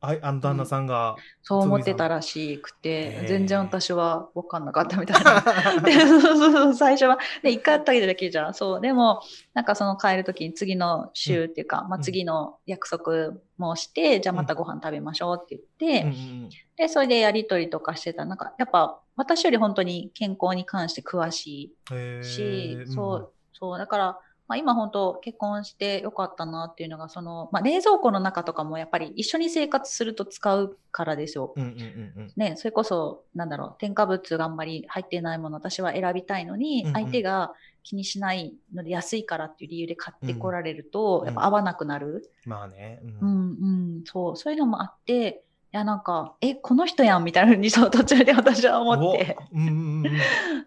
あ、あの旦那さんが、うん、そう思ってたらしくて、えー、全然私は分かんなかったみたいなでそうそうそう最初はで一回会っただけじゃんそうでもなんかその帰る時に次の週っていうか、うんまあ、次の約束もして、うん、じゃあまたご飯食べましょうって言って、うん、でそれでやり取りとかしてたらなんかやっぱ私より本当に健康に関して詳しいし、うん、そうそうだから、まあ、今本当結婚してよかったなっていうのがその、まあ、冷蔵庫の中とかもやっぱり一緒に生活すると使うからですよ、うんうんうんうんね、それこそなんだろう添加物があんまり入ってないもの私は選びたいのに、うんうん、相手が気にしないので安いからっていう理由で買ってこられると、うん、やっぱ合わなくなる、うん、まあね、うん、うんうんそうそういうのもあっていやなんかえこの人やんみたいなふうにそう途中で私は思ってうんうん、うん、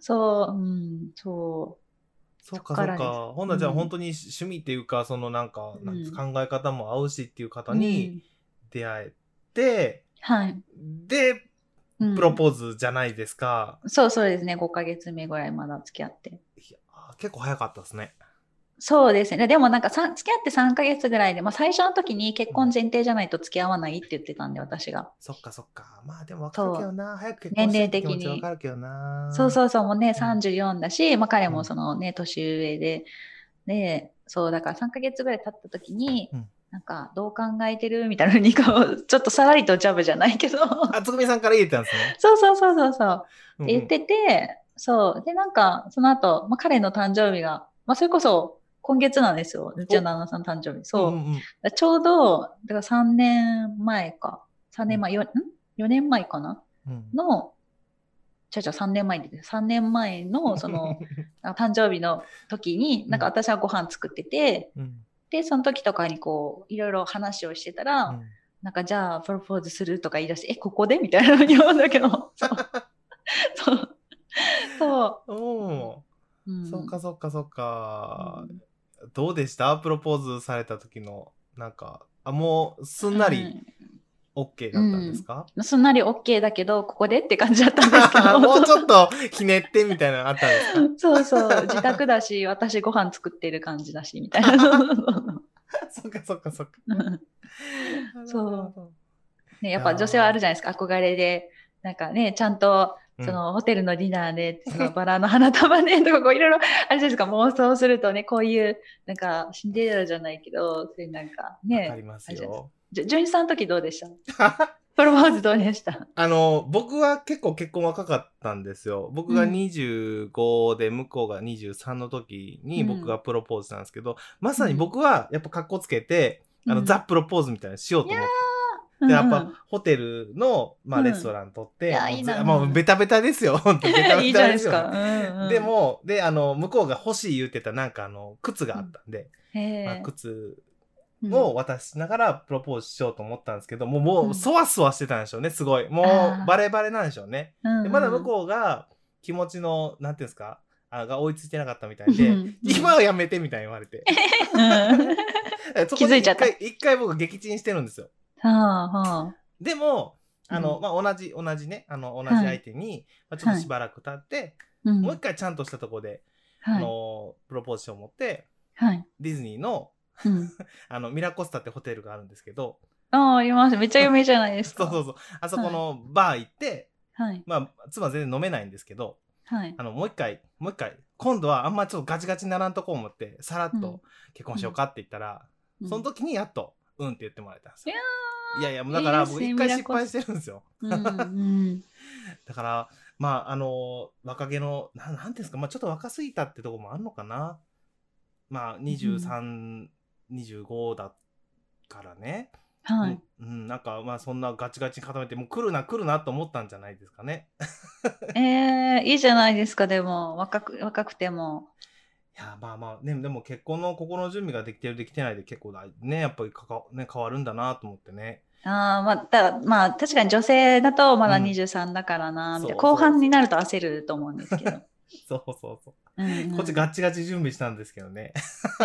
そううんそうそうかそうかほんならじゃあ本当に趣味っていうか、うん、そのなんか、なんか考え方も合うしっていう方に出会えて、うんはい、でプロポーズじゃないですか、うん、そうそうですねごかげつめぐらいまだ付き合っていや結構早かったですねそうですねでもなんか付き合ってさんかげつぐらいで、まあ、最初の時に結婚前提じゃないと付き合わないって言ってたんで私が、うん、そっかそっかまあでも分かるけどな早く結婚してって気持ち分かるけどなそうそうそうもうねさんじゅうよんだし、うんまあ、彼もそのね年上ででそうだからさんかげつぐらい経った時に、うん、なんかどう考えてるみたいなのにこうちょっとさらりとジャブじゃないけどあつぐみさんから言えたんですねそうそうそうそうそう、うんうん、言っててそうでなんかその後、まあ、彼の誕生日がまあそれこそ今月なんですよ。うちの旦那さん誕生日。そう。うんうん、ちょうど、だからさんねんまえか。さんねんまえ、よん、ん ?よ 年前かな、うん、の、ちゃちゃさんねんまえで、さんねんまえの、その、誕生日の時に、なんか私はご飯作ってて、うん、で、その時とかにこう、いろいろ話をしてたら、うん、なんかじゃあ、プロポーズするとか言い出して、え、ここでみたいなのに思うんだけど。そう。そう。そう。うん、そっかそっかそっか。うんどうでしたプロポーズされた時のなんかあもうすんなり OK だったんですか、うんうん、すんなり OK だけどここでって感じだったんですけどもうちょっとひねってみたいなのあったんですかそうそう自宅だし私ご飯作ってる感じだしみたいなそっかそっかそっかそう、ね、やっぱ女性はあるじゃないですか憧れでなんかねちゃんとそのホテルのディナーで、そのバラの花束ねとかこういろいろあれですか妄想するとねこういうなんかシンデレラじゃないけどそういうなんかねありますよ。純一さんの時どうでした？プロポーズどうでした？あの僕は結構結婚若かったんですよ。僕がにじゅうごで向こうがにじゅうさんの時に僕がプロポーズしたんですけど、うん、まさに僕はやっぱ格好つけて、うん、あのザ・プロポーズみたいなのしようと思って。でやっぱ、うんうん、ホテルの、まあ、レストラン取って、うん、いいもうベタベタですよ本当ベタベタですよ、ね、いいじゃないですか、うんうん、でもであの向こうが欲しい言ってたなんかあの靴があったんで、うんまあ、靴を渡しながらプロポーズしようと思ったんですけど、うん、もうもうそわそわしてたんでしょうねすごいもうバレバレなんでしょうね、うん、でまだ向こうが気持ちのなんていうんですかあが追いついてなかったみたいで、うん、今はやめてみたいに言われて気づいちゃった。一回僕撃沈してるんですよ。はあはあ、でもあの、うんまあ、同じ同じねあの同じ相手に、はいまあ、ちょっとしばらく経って、はい、もう一回ちゃんとしたところで、はい、あのプロポーズを持って、はい、ディズニーの、うん、あのミラコスタってホテルがあるんですけど。ああります。めっちゃ有名じゃないですか。そうそうそう。あそこのバー行って、はい、まあ妻全然飲めないんですけど、はい、あのもう一回もう一回今度はあんまちょっとガチガチにならんとこ思ってさらっと結婚しようかって言ったら、うん、その時にやっとうんって言ってもらえたんですよ。うん、いやいやもうだから僕一回失敗してるんですよ。うんうん、だからまああの若気のな ん, なんていうんですかまあちょっと若すぎたってとこもあるのかな。まあにじゅうさん、うん、にじゅうごだからね。はいうん、なんかまあそんなガチガチに固めてもう来るな来るなと思ったんじゃないですかねえー、いいじゃないですか。でも若く、若くてもいやまあまあ、ね、でも結婚の心の準備ができてるできてないで結構だねやっぱりかか、ね、変わるんだなと思ってね。あ、まあ、だまあ確かに女性だとまだにじゅうさんだからな、うん、後半になると焦ると思うんですけどそうそうそう、うんうん、こっちガチガチ準備したんですけどね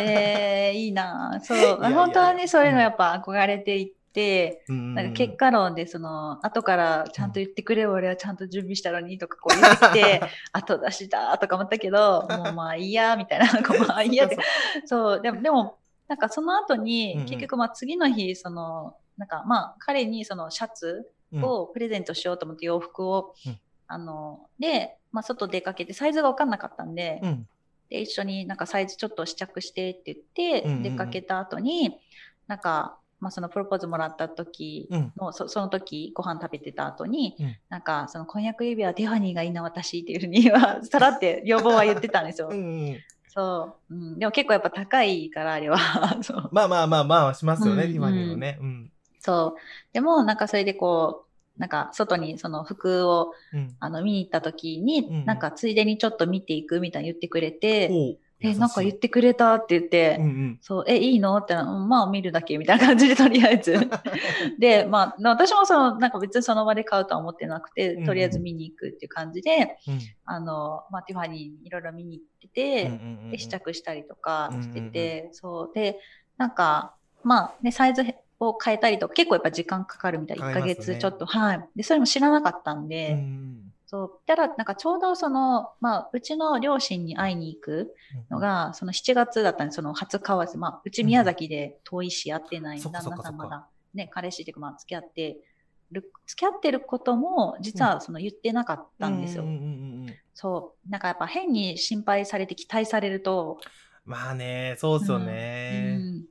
えー、いいな。そういやいやいや本当はねそういうのやっぱ憧れていって、うん、なんか結果論でその後からちゃんと言ってくれよ、うん、俺はちゃんと準備したのにとかこう言って後出しだとか思ったけどもうまあいいやみたいななんかまあいいやってそうでもでもなんかその後に、うんうん、結局まあ次の日そのなんかまあ彼にそのシャツをプレゼントしようと思って洋服を、うん、あのでまあ、外出かけてサイズが分かんなかったんで、うん、で一緒になんかサイズちょっと試着してって言って出かけた後に、うんうんうん、なんか、まあ、そのプロポーズもらった時の、うん、そ, その時ご飯食べてた後に、うん、なんかその婚約指輪はデファニーがいいな私っていうふうにはさらって要望は言ってたんですよ、うんそううん、でも結構やっぱ高いからあれはまあまあまあまあしますよね、うん、ディファニーのね、うん、そうでもなんかそれでこうなんか外にその服を、うん、あの見に行った時に、うん、なんかついでにちょっと見ていくみたいに言ってくれて、うん、えなんか言ってくれたって言って、うんうん、そうえいいのってまあ見るだけみたいな感じでとりあえずでまあ私もそのなんか別にその場で買うとは思ってなくて、うんうん、とりあえず見に行くっていう感じで、うん、あのまあティファニーいろいろ見に行ってて、うんうんうん、で試着したりとかしてて、うんうんうん、そうでなんかまあねサイズを変えたりとか結構やっぱ時間かかるみたいな、ね、いっかげつちょっとはいでそれも知らなかったんで、うん、そうたらなんかちょうどそのまあうちの両親に会いに行くのが、うん、そのしちがつだったんでその初顔合わせまあうち宮崎で遠いし会ってない、うん、旦那さんまだね彼氏でまあ付き合ってる付き合ってることも実はその言ってなかったんですよ、うんうんうんうん、そうなんかやっぱ変に心配されて期待されるとまあねそうですよね、うんうん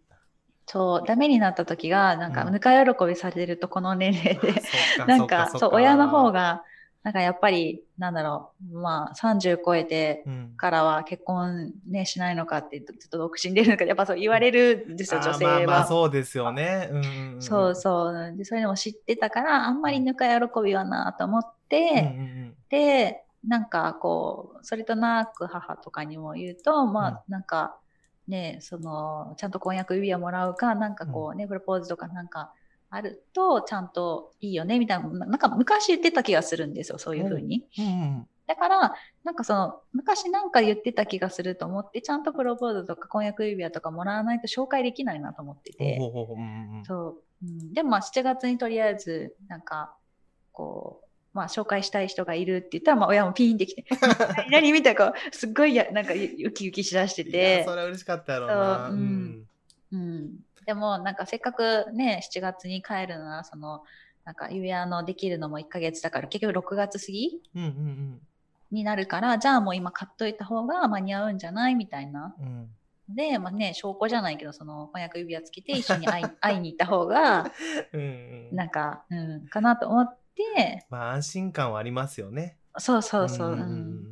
そうダメになった時がなんかぬか喜びされるとこの年齢で、うん、なんかそう親の方がなんかやっぱりなんだろうまあさんじゅう超えてからは結婚ねしないのかってちょっと独身でいるのかやっぱそう言われるんですよ、うん、女性は。まあまあそうですよね。うんうん、そうそうでそれでも知ってたからあんまりぬか喜びはなと思って、うんうん、でなんかこうそれとなく母とかにも言うとまあなんか。うんね、そのちゃんと婚約指輪もらうかなんかこうね、うん、プロポーズとかなんかあるとちゃんといいよねみたいななんか昔言ってた気がするんですよそういう風に、うんうん、だからなんかその昔なんか言ってた気がすると思ってちゃんとプロポーズとか婚約指輪とかもらわないと紹介できないなと思ってて、うんうんそううん、でもまあしちがつにとりあえずなんかこうまあ、紹介したい人がいるって言ったら、まあ、親もピーンってきて何, 何みたいなこうすっごいやなんかウキウキしだしてていやそれは嬉しかったやろうなう、うんうん、でもなんかせっかくねしちがつに帰るならそのなんか指輪のできるのもいっかげつだから結局ろくがつ過ぎ、うんうんうん、になるからじゃあもう今買っといた方が間に合うんじゃないみたいな、うんで、まあね、証拠じゃないけどその婚約指輪つけて一緒に会い, 会いに行った方がうん、うん、なんか、うん、かなと思ってでまあ安心感はありますよね。そうそうそう。うんう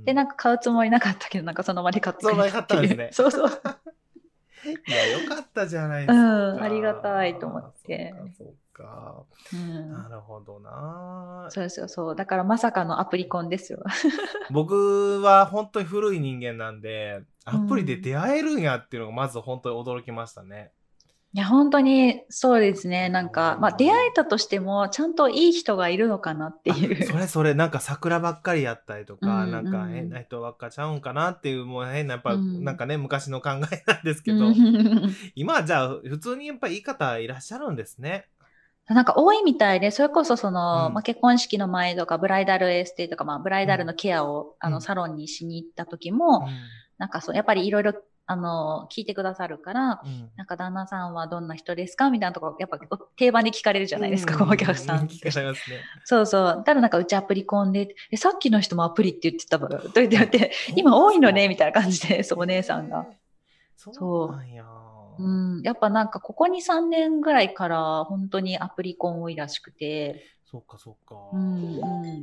ん、でなんか買うつもりなかったけどなんかその場で買ってくれたっていう。ね、そうそう。いやよかったじゃないですか。うん、ありがたいと思って。そうかそうか、うん。なるほどな。そうそうそう。だからまさかのアプリ婚ですよ。僕は本当に古い人間なんでアプリで出会えるんやっていうのがまず本当に驚きましたね。うんいや本当にそうですね。なんか、まあ、出会えたとしてもちゃんといい人がいるのかなっていう。それそれなんか桜ばっかりやったりとか、うんうん、なんか変な人ばっかちゃうんかなっていう、もう変なやっぱ、うん、なんかね昔の考えなんですけど、うん、今はじゃあ普通にやっぱりいい方いらっしゃるんですね。なんか多いみたいで、それこそその、うん、まあ、結婚式の前とかブライダルエステとか、まあ、ブライダルのケアを、うん、あのサロンにしに行った時も、うん、なんかそうやっぱりいろいろあの、聞いてくださるから、うん、なんか旦那さんはどんな人ですかみたいなとこ、やっぱ定番で聞かれるじゃないですか、うん、お客さん。聞かれますね。そうそう。ただなんかうちアプリ婚で、え、さっきの人もアプリって言ってたわ、と言って、今多いのね、みたいな感じで、そう、お姉さんが。そうなんや。うん。やっぱなんかここにさんねんぐらいから本当にアプリ婚多いらしくて。そうか、そうか。うん、う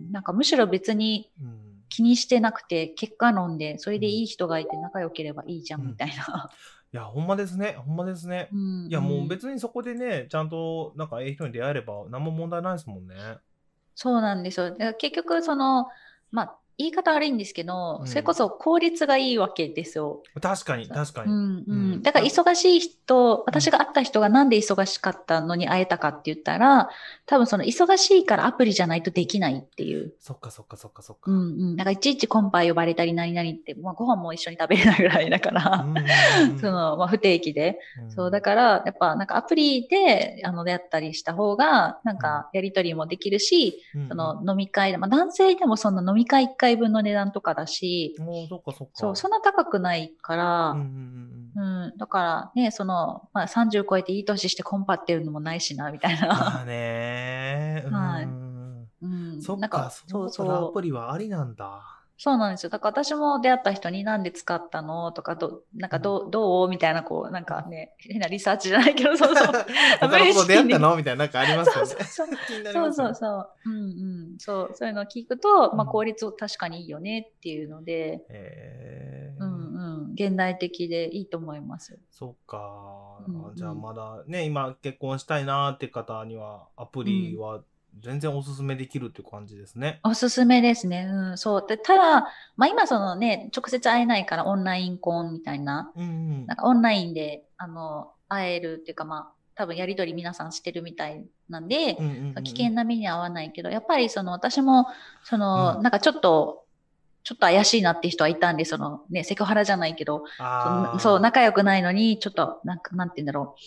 ん。なんかむしろ別に、うん、気にしてなくて結果論でそれでいい人がいて仲良ければいいじゃんみたいな、うん、いやほんまですね、ほんまですね、うん、いやもう別にそこでねちゃんとなんかええ人に出会えれば何も問題ないですもんね。そうなんですよ。結局そのまあ言い方悪いんですけど、うん、それこそ効率がいいわけですよ。確かに確かに、うんうんうん、だから忙しい人、うん、私が会った人がなんで忙しかったのに会えたかって言ったら、多分その忙しいからアプリじゃないとできないっていう。そっかそっかそっかそっか、うんうん、なんかいちいちコンパ呼ばれたり何々って、まあ、ご飯も一緒に食べれないぐらいだから、うんうん、その、まあ、不定期で、うん、そうだからやっぱなんかアプリであの出会ったりした方がなんかやり取りもできるし、うん、その飲み会、まあ、男性でもそんな飲み会いっかいぶんの値段とかだし、そっかそっか、そう、そんな高くないから、うんうんうんうん、だからね、その、まあ、さんじゅう超えていい年してコンパっていうのもないしなみたいな。まあね、はい、うん、うん、そっか、なんかそうそう、アプリはありなんだ。そうなんですよ。だから私も出会った人になんで使ったのとか、どなんかどう、うん、どうみたいな、こうなんかね、変なリサーチじゃないけど、そうそう他の子と出会ったのみたいな、なんかありますよね。そうそうそう、うんうん、そうそういうのを聞くと、うん、まあ、効率確かにいいよねっていうので、えー、うんうん、現代的でいいと思います。そうか、うんうん、じゃあまだね、今結婚したいなーって方にはアプリは、うん、全然おすすめできるって感じですね。おすすめですね。うん、そう。で、ただ、まあ今そのね、直接会えないからオンライン婚みたいな、うんうん、なんかオンラインで、あの、会えるっていうか、まあ多分やりとり皆さんしてるみたいなんで、うんうんうん、危険な目には合わないけど、やっぱりその私も、その、うん、なんかちょっと、ちょっと怪しいなって人はいたんで、そのね、セクハラじゃないけど、そ, そう、仲良くないのに、ちょっと、なんか、なんて言うんだろう。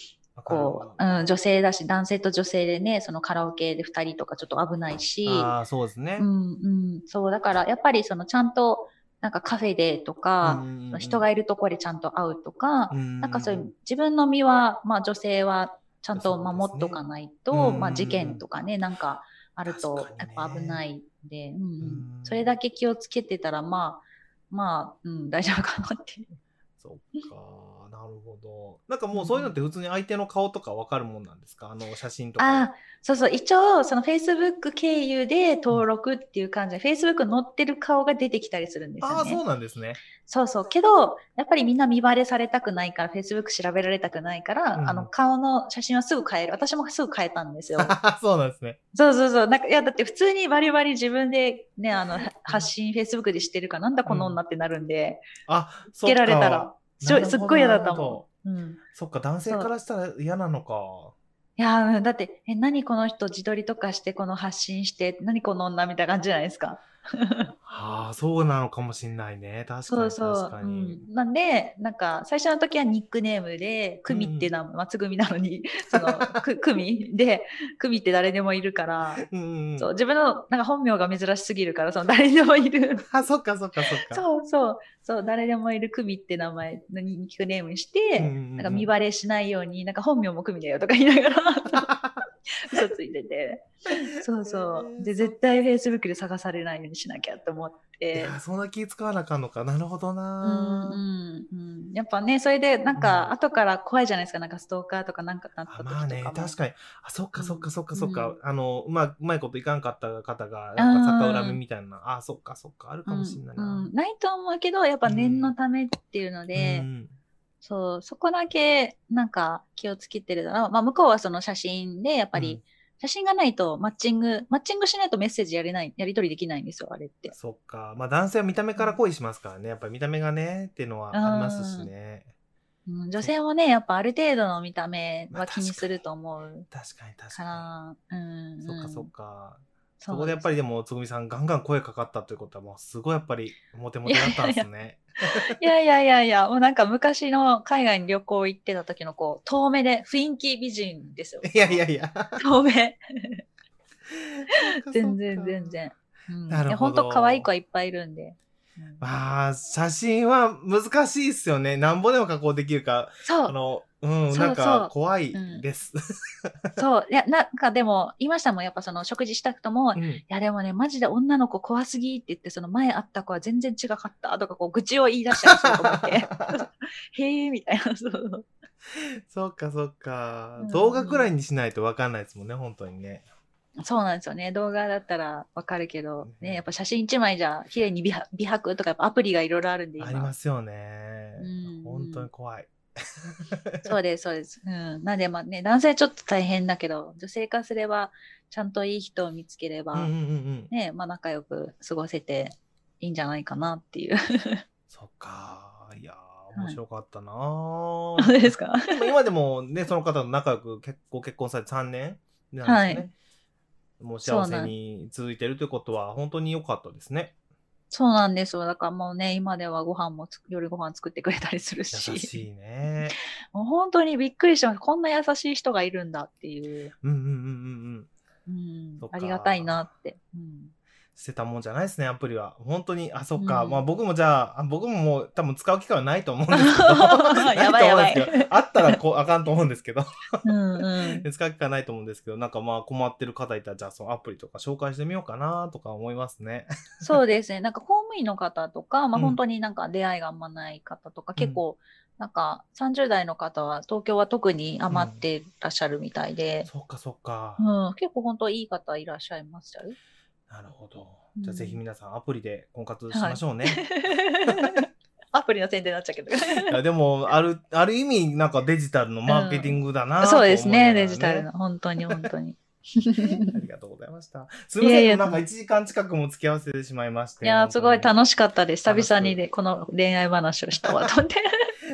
こう、うん、女性だし、男性と女性でね、そのカラオケでふたりとかちょっと危ないし。ああ、そうですね。うんうん。そう、だからやっぱりそのちゃんと、なんかカフェでとか、人がいるところでちゃんと会うとか、んなんかそういう自分の身は、まあ女性はちゃんと守っとかないと、ね、まあ事件とかね、なんかあるとやっぱ危ないんで、うんうん、それだけ気をつけてたら、まあ、まあ、うん、大丈夫かなっていう。そうか、なるほど。なんかもうそういうのって普通に相手の顔とか分かるもんなんですか、あの写真とか。あ、そうそう、一応その Facebook 経由で登録っていう感じで、うん、Facebook に載ってる顔が出てきたりするんですよね。あ、そうなんですね。そうそう、けどやっぱりみんな見バレされたくないから Facebook 調べられたくないから、うん、あの顔の写真はすぐ変える。私もすぐ変えたんですよ。そうなんですね。そうそうそう、なんかいやだって普通にバリバリ自分でね、あの発信 Facebook でしてるから、なんだこの女ってなるんで、うん、あ、つけられたらすっごい嫌だったもん、うん、そっか、男性からしたら嫌なのか。いやだってえ、何この人自撮りとかしてこの発信して何この女みたいな感じじゃないですか。ああ、そうなのかもしれないね。確かに確かに。うん、なんでなんか最初の時はニックネームでクミってな、うん、松組なのにそのくクミでクミって誰でもいるから、うんうん、そう自分のなんか本名が珍しすぎるからその誰でもいる。あ、そっかそっかそっか。そうそうそう、誰でもいるクミって名前のニックネームにして、うんうんうん、なんか見バレしないようになんか本名もクミだよとか言いながら。嘘ついてて、そうそうで絶対 Facebook で探されないようにしなきゃと思って。いや、そんな気使わなあかんのか。なるほどな、うんうんうん、やっぱね、それでなんか後から怖いじゃないですか、なんかストーカーとかなんかなった時とかも。あ、まあね、確かに。あ、そっかそっかそっかそっか、うん、あのうまうまいこといかんかった方がなんか逆恨みみたいな、あ、そっかそっか、あるかもしれないな、うんうん、ないと思うけどやっぱ念のためっていうので、うんうん、そう、そこだけなんか気をつけてるだろう。まあ向こうはその写真でやっぱり写真がないとマッチング、うん、マッチングしないとメッセージやれない、やり取りできないんですよ、あれって。そっか、まあ男性は見た目から恋しますからね、やっぱり見た目がねっていうのはありますしね。うん、女性もねやっぱある程度の見た目は気にすると思う、まあ、確かに確かに、うん、そっかそっか、そこでやっぱりでもつぐみさんガンガン声かかったということはもうすごいやっぱりモテモテだったんですね。いやいやいやいや、もうなんか昔の海外に旅行行ってた時のこう遠目で雰囲気美人ですよ。いやいやいや遠目全然全然、うん、なるほど、本当可愛い子はいっぱいいるんで、うん、まあ写真は難しいっすよね。なんぼでも加工できるか、そうあのうん、そうそうなんか怖いです、うん、そういやなんかでも言いましたもん、やっぱその食事したくとも、うん、いやでもねマジで女の子怖すぎって言って、その前会った子は全然違かったとかこう愚痴を言い出したりすると思ってへえみたいな。そうそうかそうか、うん、動画くらいにしないと分かんないですもんね本当にね。そうなんですよね、動画だったらわかるけど、ね、やっぱ写真一枚じゃ綺麗に美白とかやっぱアプリがいろいろあるんで今ありますよね、うん、本当に怖いそうですそうです、うん、なんでまあね男性ちょっと大変だけど、女性化すればちゃんといい人を見つければ、うんうんうんね、まあ、仲良く過ごせていいんじゃないかなっていうそっか、いや面白かったな、はい、そうですか今でもねその方と仲良く結ご結婚されてさんねんなんですね、はい、もう幸せに続いてるということは本当に良かったですね。そうなんですよ、だからもうね今ではご飯も夜ご飯作ってくれたりするし、優しいねもう本当にびっくりしました、こんな優しい人がいるんだっていう、うんうんうんうんうん、ありがたいなって、うん、捨てたもんじゃないですねアプリは本当に。あそっか、うん、まあ僕もじゃあ僕ももう多分使う機会はないと思うんですけどやばいやばいあったらこうあかんと思うんですけどうん、うん、使う機会はないと思うんですけど、なんかまあ困ってる方いたらじゃあそのアプリとか紹介してみようかなとか思いますねそうですね、なんか公務員の方とか、まあ、本当になんか出会いがあんまない方とか、うん、結構なんかさんじゅう代の方は東京は特に余ってらっしゃるみたいで、うん、そっかそっか、うん、結構本当いい方いらっしゃいましたよ。なるほど、じゃあぜひ皆さんアプリで婚活しましょうね、はい、アプリの宣伝になっちゃうけどいやでもある、ある意味なんかデジタルのマーケティングだな、うん、そうですねデジタルの本当に本当にありがとうございました。すみません、いやいやなんかいちじかん近くも付き合わせてしまいまして、いやすごい楽しかったです。久々にでこの恋愛話をしたわと思って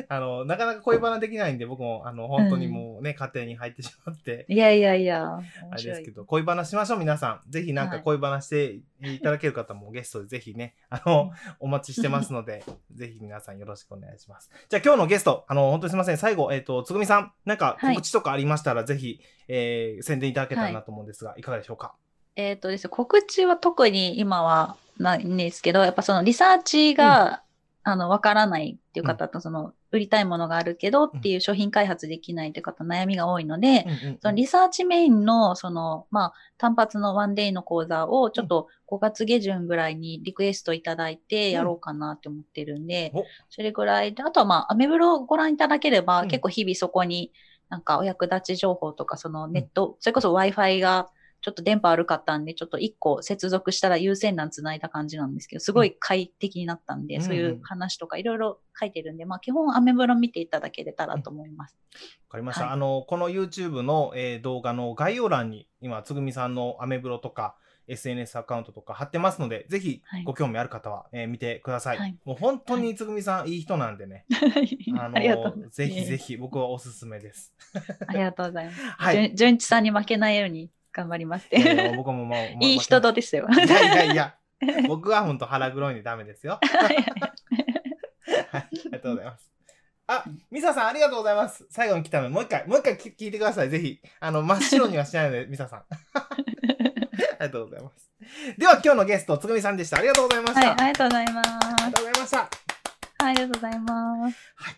あのなかなか恋バナできないんで僕もあの本当にもうね、うん、家庭に入ってしまって、いやいやいやあれですけど、恋バナしましょう皆さん、ぜひなんか恋バナしていただける方もゲストでぜひねあのお待ちしてますのでぜひ皆さんよろしくお願いします。じゃあ今日のゲストあの本当にすみません、最後えっ、ー、とつぐみさんなんか告知とかありましたら、はい、ぜひ、えー、宣伝いただけたらなと思うんですが、はい、いかがでしょうか。えっ、ー、とですね、告知は特に今はないんですけど、やっぱそのリサーチが、うんあの、わからないっていう方と、その、売りたいものがあるけどっていう商品開発できないという方、悩みが多いので、そのリサーチメインの、その、まあ、単発のワンデイの講座を、ちょっとごがつ下旬ぐらいにリクエストいただいてやろうかなって思ってるんで、それぐらいで、あとはまあ、アメブロをご覧いただければ、結構日々そこになんかお役立ち情報とか、そのネット、それこそ Wi-Fi が、ちょっと電波悪かったんで、ちょっと一個接続したら有線 LAN 繋いだ感じなんですけど、すごい快適になったんで、うん、そういう話とかいろいろ書いてるんで、まあ基本アメブロ見ていただけれたらと思います。わ、うん、かりました。はい、あの、この YouTube の、えー、動画の概要欄に今、つぐみさんのアメブロとか エスエヌエス アカウントとか貼ってますので、ぜひご興味ある方は、はいえー、見てください。はい、もう本当につぐみさん、はい、いい人なんでね。あのありがとうございます。ぜひぜひ僕はおすすめです。ありがとうございます。はい。純一さんに負けないように。頑張りますって。えー、僕ももういい人とですよ。いやいやいや、僕は本当腹黒いんでダメですよ。はい、ありがとうございます。あ、ミサさんありがとうございます。最後に来たのもう一回もう一回聞いてください。ぜひあの真っ白にはしないのでミサさん。ありがとうございます。では今日のゲストつぐみさんでした。ありがとうございました。はい、ありがとうございます。ありがとうございました。はい、ありがとうございます。はい。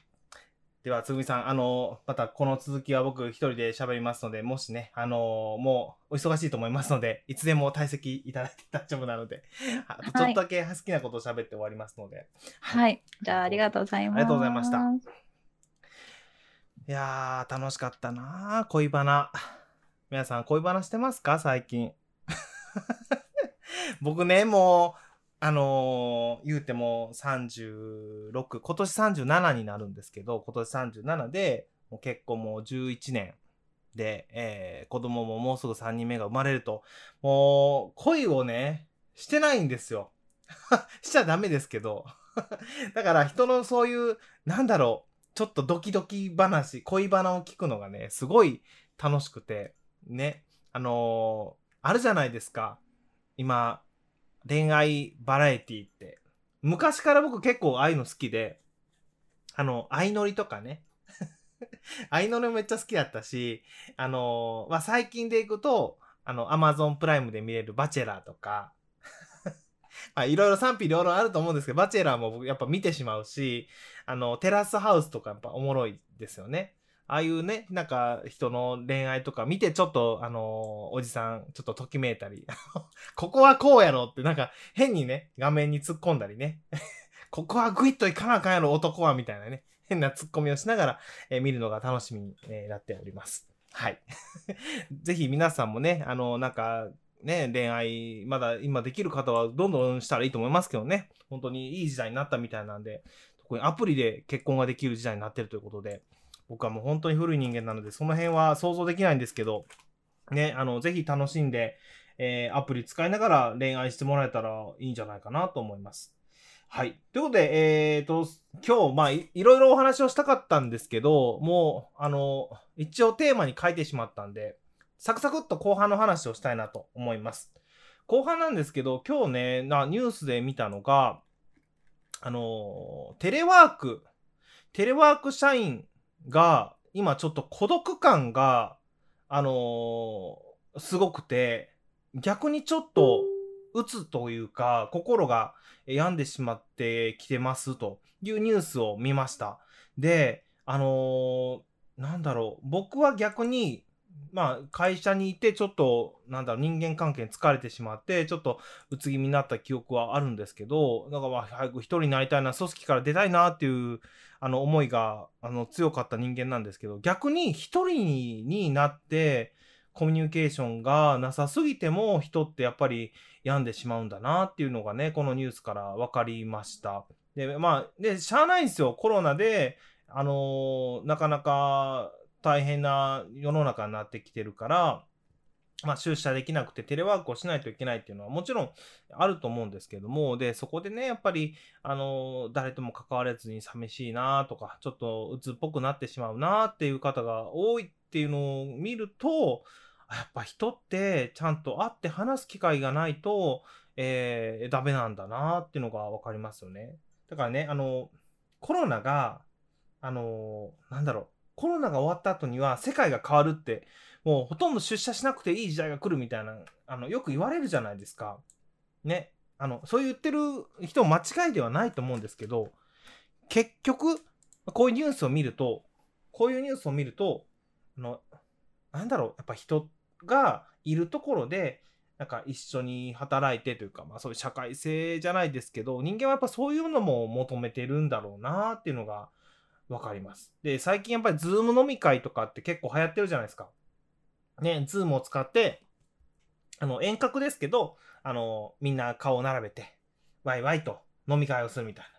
ではつぐみさん、あのまたこの続きは僕一人で喋りますので、もしねあのもうお忙しいと思いますので、いつでも退席いただいて大丈夫なので、あとちょっとだけ好きなことを喋って終わりますので、はい、はい、じゃあありがとうございます。ありがとうございました。いやー楽しかったな、恋バナ。皆さん恋バナしてますか最近僕ねもうあのー、言うてもさんじゅうろく、今年さんじゅうななになるんですけど、今年さんじゅうななでもう結婚もうじゅういちねんで、えー、子供ももうすぐさんにんめが生まれると、もう恋をねしてないんですよしちゃダメですけどだから人のそういうなんだろうちょっとドキドキ話、恋バナを聞くのがね、すごい楽しくて、ね、あのー、あるじゃないですか。今、恋愛バラエティって。昔から僕結構ああいうの好きで、あの、相乗りとかね。相乗りもめっちゃ好きだったし、あのー、まあ、最近でいくと、あの、アマゾンプライムで見れるバチェラーとか、まあ、いろいろ賛否両論あると思うんですけど、バチェラーも僕やっぱ見てしまうし、あの、テラスハウスとかやっぱおもろいですよね。ああいうね、なんか人の恋愛とか見てちょっと、あのー、おじさん、ちょっとときめいたり、ここはこうやろってなんか変にね、画面に突っ込んだりね、ここはグイッといかなあかんやろ男はみたいなね、変な突っ込みをしながら、えー、見るのが楽しみに、えー、なっております。はい。ぜひ皆さんもね、あのー、なんか、ね、恋愛、まだ今できる方はどんどんしたらいいと思いますけどね。本当にいい時代になったみたいなんで、特にアプリで結婚ができる時代になってるということで、僕はもう本当に古い人間なので、その辺は想像できないんですけど、ね、あの、ぜひ楽しんで、えー、アプリ使いながら恋愛してもらえたらいいんじゃないかなと思います。はい。ということで、えーと、今日、まあい、いろいろお話をしたかったんですけど、もう、あの、一応テーマに書いてしまったんで、サクサクっと後半の話をしたいなと思います。後半なんですけど、今日ね、なニュースで見たのが、あのー、テレワーク、テレワーク社員が、今ちょっと孤独感が、あのー、すごくて、逆にちょっと、鬱というか、心が病んでしまってきてますというニュースを見ました。で、あのー、なんだろう、僕は逆に、まあ、会社にいてちょっと、なんだろう、人間関係に疲れてしまって、ちょっと、うつ気味になった記憶はあるんですけど、だからまあ、早く一人になりたいな、組織から出たいなっていう、あの、思いが、あの、強かった人間なんですけど、逆に一人になって、コミュニケーションがなさすぎても、人ってやっぱり病んでしまうんだなっていうのがね、このニュースから分かりました。で、まあ、で、しゃあないんですよ、コロナで、あのー、なかなか、大変な世の中になってきてるから、まあ、出社できなくてテレワークをしないといけないっていうのはもちろんあると思うんですけども、で、そこでね、やっぱり、あの、誰とも関われずに寂しいなとか、ちょっと鬱っぽくなってしまうなっていう方が多いっていうのを見ると、やっぱ人ってちゃんと会って話す機会がないと、えー、ダメなんだなっていうのがわかりますよね。だからね、あの、コロナが、あの、なんだろう、コロナが終わった後には世界が変わるって、もうほとんど出社しなくていい時代が来るみたいな、あの、よく言われるじゃないですか。ね。あの、そう言ってる人間違いではないと思うんですけど、結局、こういうニュースを見ると、こういうニュースを見ると、あの、なんだろう、やっぱ人がいるところで、なんか一緒に働いてというか、まあそういう社会性じゃないですけど、人間はやっぱそういうのも求めてるんだろうなっていうのが、わかります。で、最近やっぱり Zoom 飲み会とかって結構流行ってるじゃないですか。ね、Zoom を使って、あの、遠隔ですけど、あの、みんな顔を並べて、ワイワイと飲み会をするみたいな。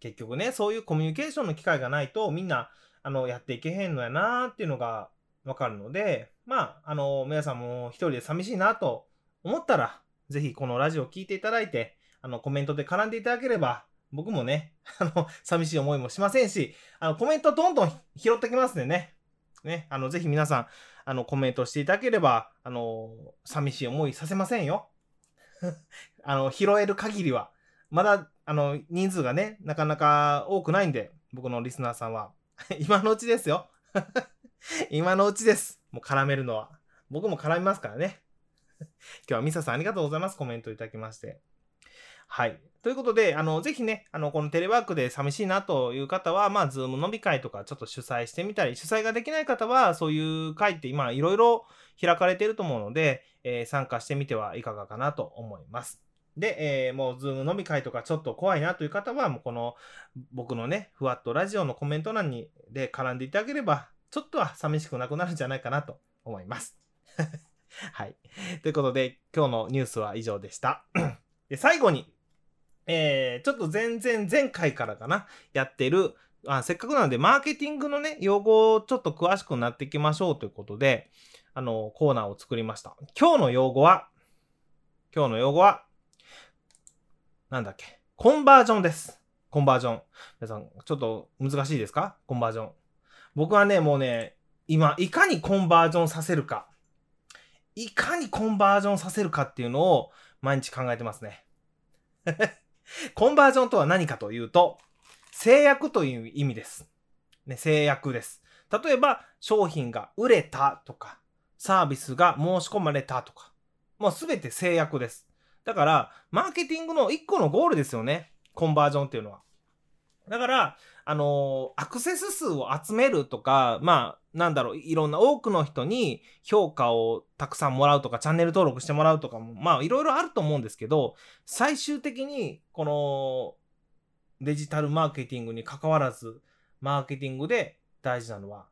結局ね、そういうコミュニケーションの機会がないと、みんな、あの、やっていけへんのやなーっていうのがわかるので、まあ、あの、皆さんも一人で寂しいなと思ったら、ぜひこのラジオを聞いていただいて、あの、コメントで絡んでいただければ、僕もね、あの、寂しい思いもしませんし、あの、コメントどんどん拾ってきますんでね。ね、あの、ぜひ皆さん、あの、コメントしていただければ、あの、寂しい思いさせませんよ。あの、拾える限りは。まだ、あの、人数がね、なかなか多くないんで、僕のリスナーさんは。今のうちですよ。今のうちです。もう絡めるのは。僕も絡みますからね。今日はミサさんありがとうございます。コメントいただきまして。はい。ということで、あの、ぜひね、あの、このテレワークで寂しいなという方は、まあ、ズーム飲み会とかちょっと主催してみたり、主催ができない方は、そういう会って今、いろいろ開かれていると思うので、えー、参加してみてはいかがかなと思います。で、えー、もう、ズーム飲み会とかちょっと怖いなという方は、もう、この、僕のね、ふわっとラジオのコメント欄に、で、絡んでいただければ、ちょっとは寂しくなくなるんじゃないかなと思います。はい。ということで、今日のニュースは以上でした。で、最後に、えー、ちょっと前々前回からかな、やってる、あ、せっかくなので、マーケティングのね、用語をちょっと詳しくなっていきましょうということで、あの、コーナーを作りました。今日の用語は、今日の用語は、なんだっけ、コンバージョンです。コンバージョン。皆さん、ちょっと難しいですか？コンバージョン。僕はね、もうね、今、いかにコンバージョンさせるか。いかにコンバージョンさせるかっていうのを毎日考えてますね。コンバージョンとは何かというと、制約という意味です。ね、制約です。例えば、商品が売れたとか、サービスが申し込まれたとか、もうすべて制約です。だから、マーケティングの一個のゴールですよね。コンバージョンっていうのは。だから、あのー、アクセス数を集めるとか、まあ、なんだろう、いろんな多くの人に評価をたくさんもらうとか、チャンネル登録してもらうとかも、まあ、いろいろあると思うんですけど、最終的に、この、デジタルマーケティングに関わらず、マーケティングで大事なのは、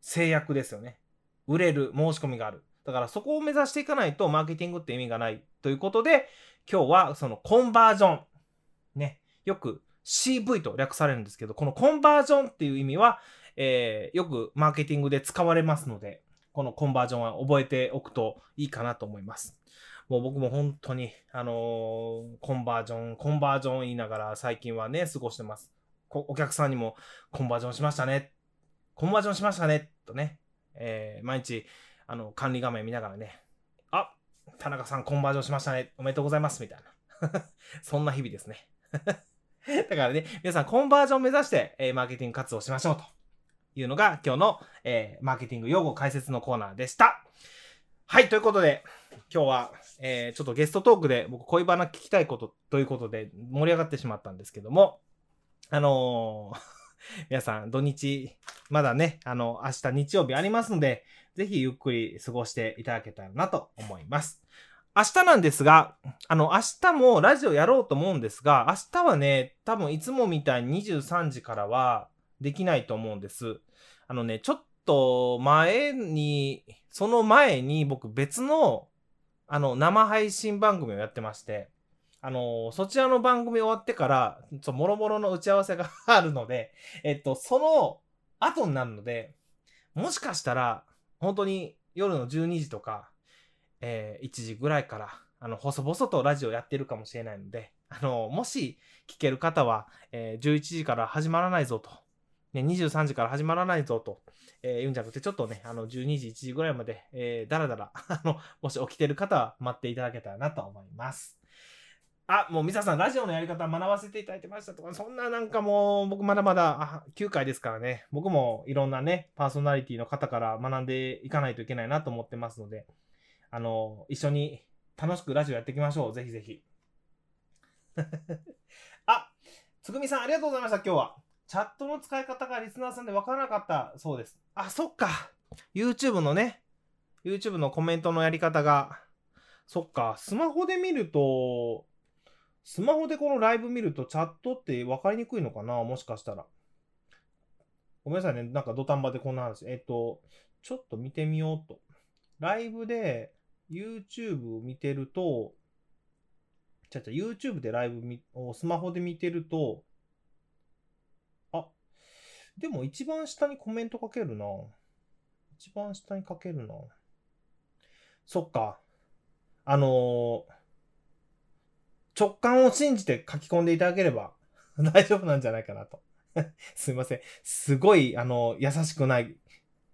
制約ですよね。売れる、申し込みがある。だから、そこを目指していかないと、マーケティングって意味がない。ということで、今日は、その、コンバージョン。ね。よく、シーブイ と略されるんですけど、このコンバージョンっていう意味は、えー、よくマーケティングで使われますので、このコンバージョンは覚えておくといいかなと思います。もう僕も本当に、あのー、コンバージョン、コンバージョン言いながら最近はね、過ごしてます。お客さんにも、コンバージョンしましたね。コンバージョンしましたね。とね、えー、毎日、あの、管理画面見ながらね、あ、田中さんコンバージョンしましたね。おめでとうございます。みたいな。そんな日々ですね。だからね、皆さんコンバージョンを目指して、えー、マーケティング活動をしましょうというのが今日の、えー、マーケティング用語解説のコーナーでした。はい、ということで今日は、えー、ちょっとゲストトークで僕恋バナ聞きたいことということで盛り上がってしまったんですけども、あのー、皆さん土日まだね、あの、明日日曜日ありますので、ぜひゆっくり過ごしていただけたらなと思います。明日なんですが、あの、明日もラジオやろうと思うんですが、明日はね、多分いつもみたいににじゅうさんじからはできないと思うんです。あのね、ちょっと前に、その前に僕別の、あの、生配信番組をやってまして、あの、そちらの番組終わってから、ちょっともろもろの打ち合わせがあるので、えっと、その後になるので、もしかしたら、本当に夜のじゅうにじとか、えー、いちじぐらいから、あの、細々とラジオやってるかもしれないので、あの、もし聞ける方は、えー、じゅういちじから始まらないぞと、ね、にじゅうさんじから始まらないぞと、えー、言うんじゃなくて、ちょっとね、あの、じゅうにじ、いちじぐらいまで、えー、だらだら、あの、もし起きてる方は待っていただけたらなと思います。あ、もう、ミサさん、ラジオのやり方学ばせていただいてましたとか、そんななんかもう、僕まだまだきゅうかいですからね、僕もいろんなね、パーソナリティの方から学んでいかないといけないなと思ってますので、あの、一緒に楽しくラジオやっていきましょう。ぜひぜひ。あ、つぐみさんありがとうございました。今日は。チャットの使い方がリスナーさんでわからなかったそうです。あ、そっか。YouTube のね、YouTube のコメントのやり方が。そっか。スマホで見ると、スマホでこのライブ見るとチャットってわかりにくいのかな？もしかしたら。ごめんなさいね。なんか土壇場でこんな話。えっと、ちょっと見てみようと。ライブで、YouTube を見てると、ちゃちゃ、YouTube でライブをスマホで見てると、あ、でも一番下にコメントかけるな。一番下にかけるな。そっか。あのー、直感を信じて書き込んでいただければ大丈夫なんじゃないかなと。すいません。すごい、あのー、優しくない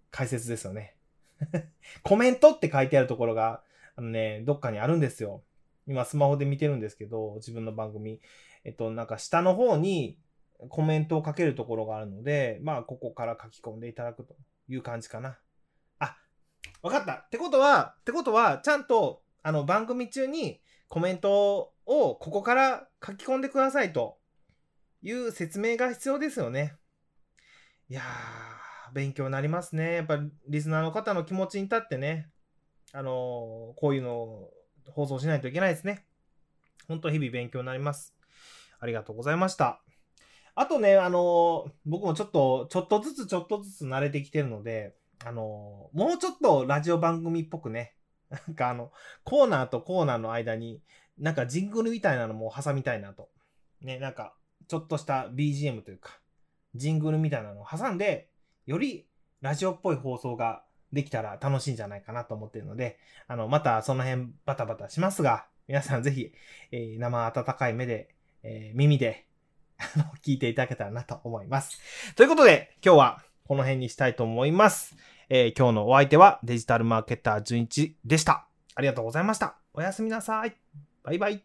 解説ですよね。コメントって書いてあるところが、あのね、どっかにあるんですよ。今スマホで見てるんですけど、自分の番組。えっと、なんか下の方にコメントをかけるところがあるので、まあ、ここから書き込んでいただくという感じかな。あ、わかった。ってことは、ってことは、ちゃんと、あの、番組中にコメントをここから書き込んでくださいという説明が必要ですよね。いやー。勉強になりますね。やっぱりリスナーの方の気持ちに立ってね、あのー、こういうのを放送しないといけないですね。ほんと日々勉強になります。ありがとうございました。あとね、あのー、僕もちょっと、ちょっとずつちょっとずつ慣れてきてるので、あのー、もうちょっとラジオ番組っぽくね、なんかあの、コーナーとコーナーの間に、なんかジングルみたいなのも挟みたいなと。ね、なんか、ちょっとした ビージーエム というか、ジングルみたいなのを挟んで、よりラジオっぽい放送ができたら楽しいんじゃないかなと思っているので、あの、またその辺バタバタしますが、皆さんぜひ、えー、生温かい目で、えー、耳で、聞いていただけたらなと思います。ということで、今日はこの辺にしたいと思います。えー、今日のお相手はデジタルマーケターじゅんいちでした。ありがとうございました。おやすみなさい。バイバイ。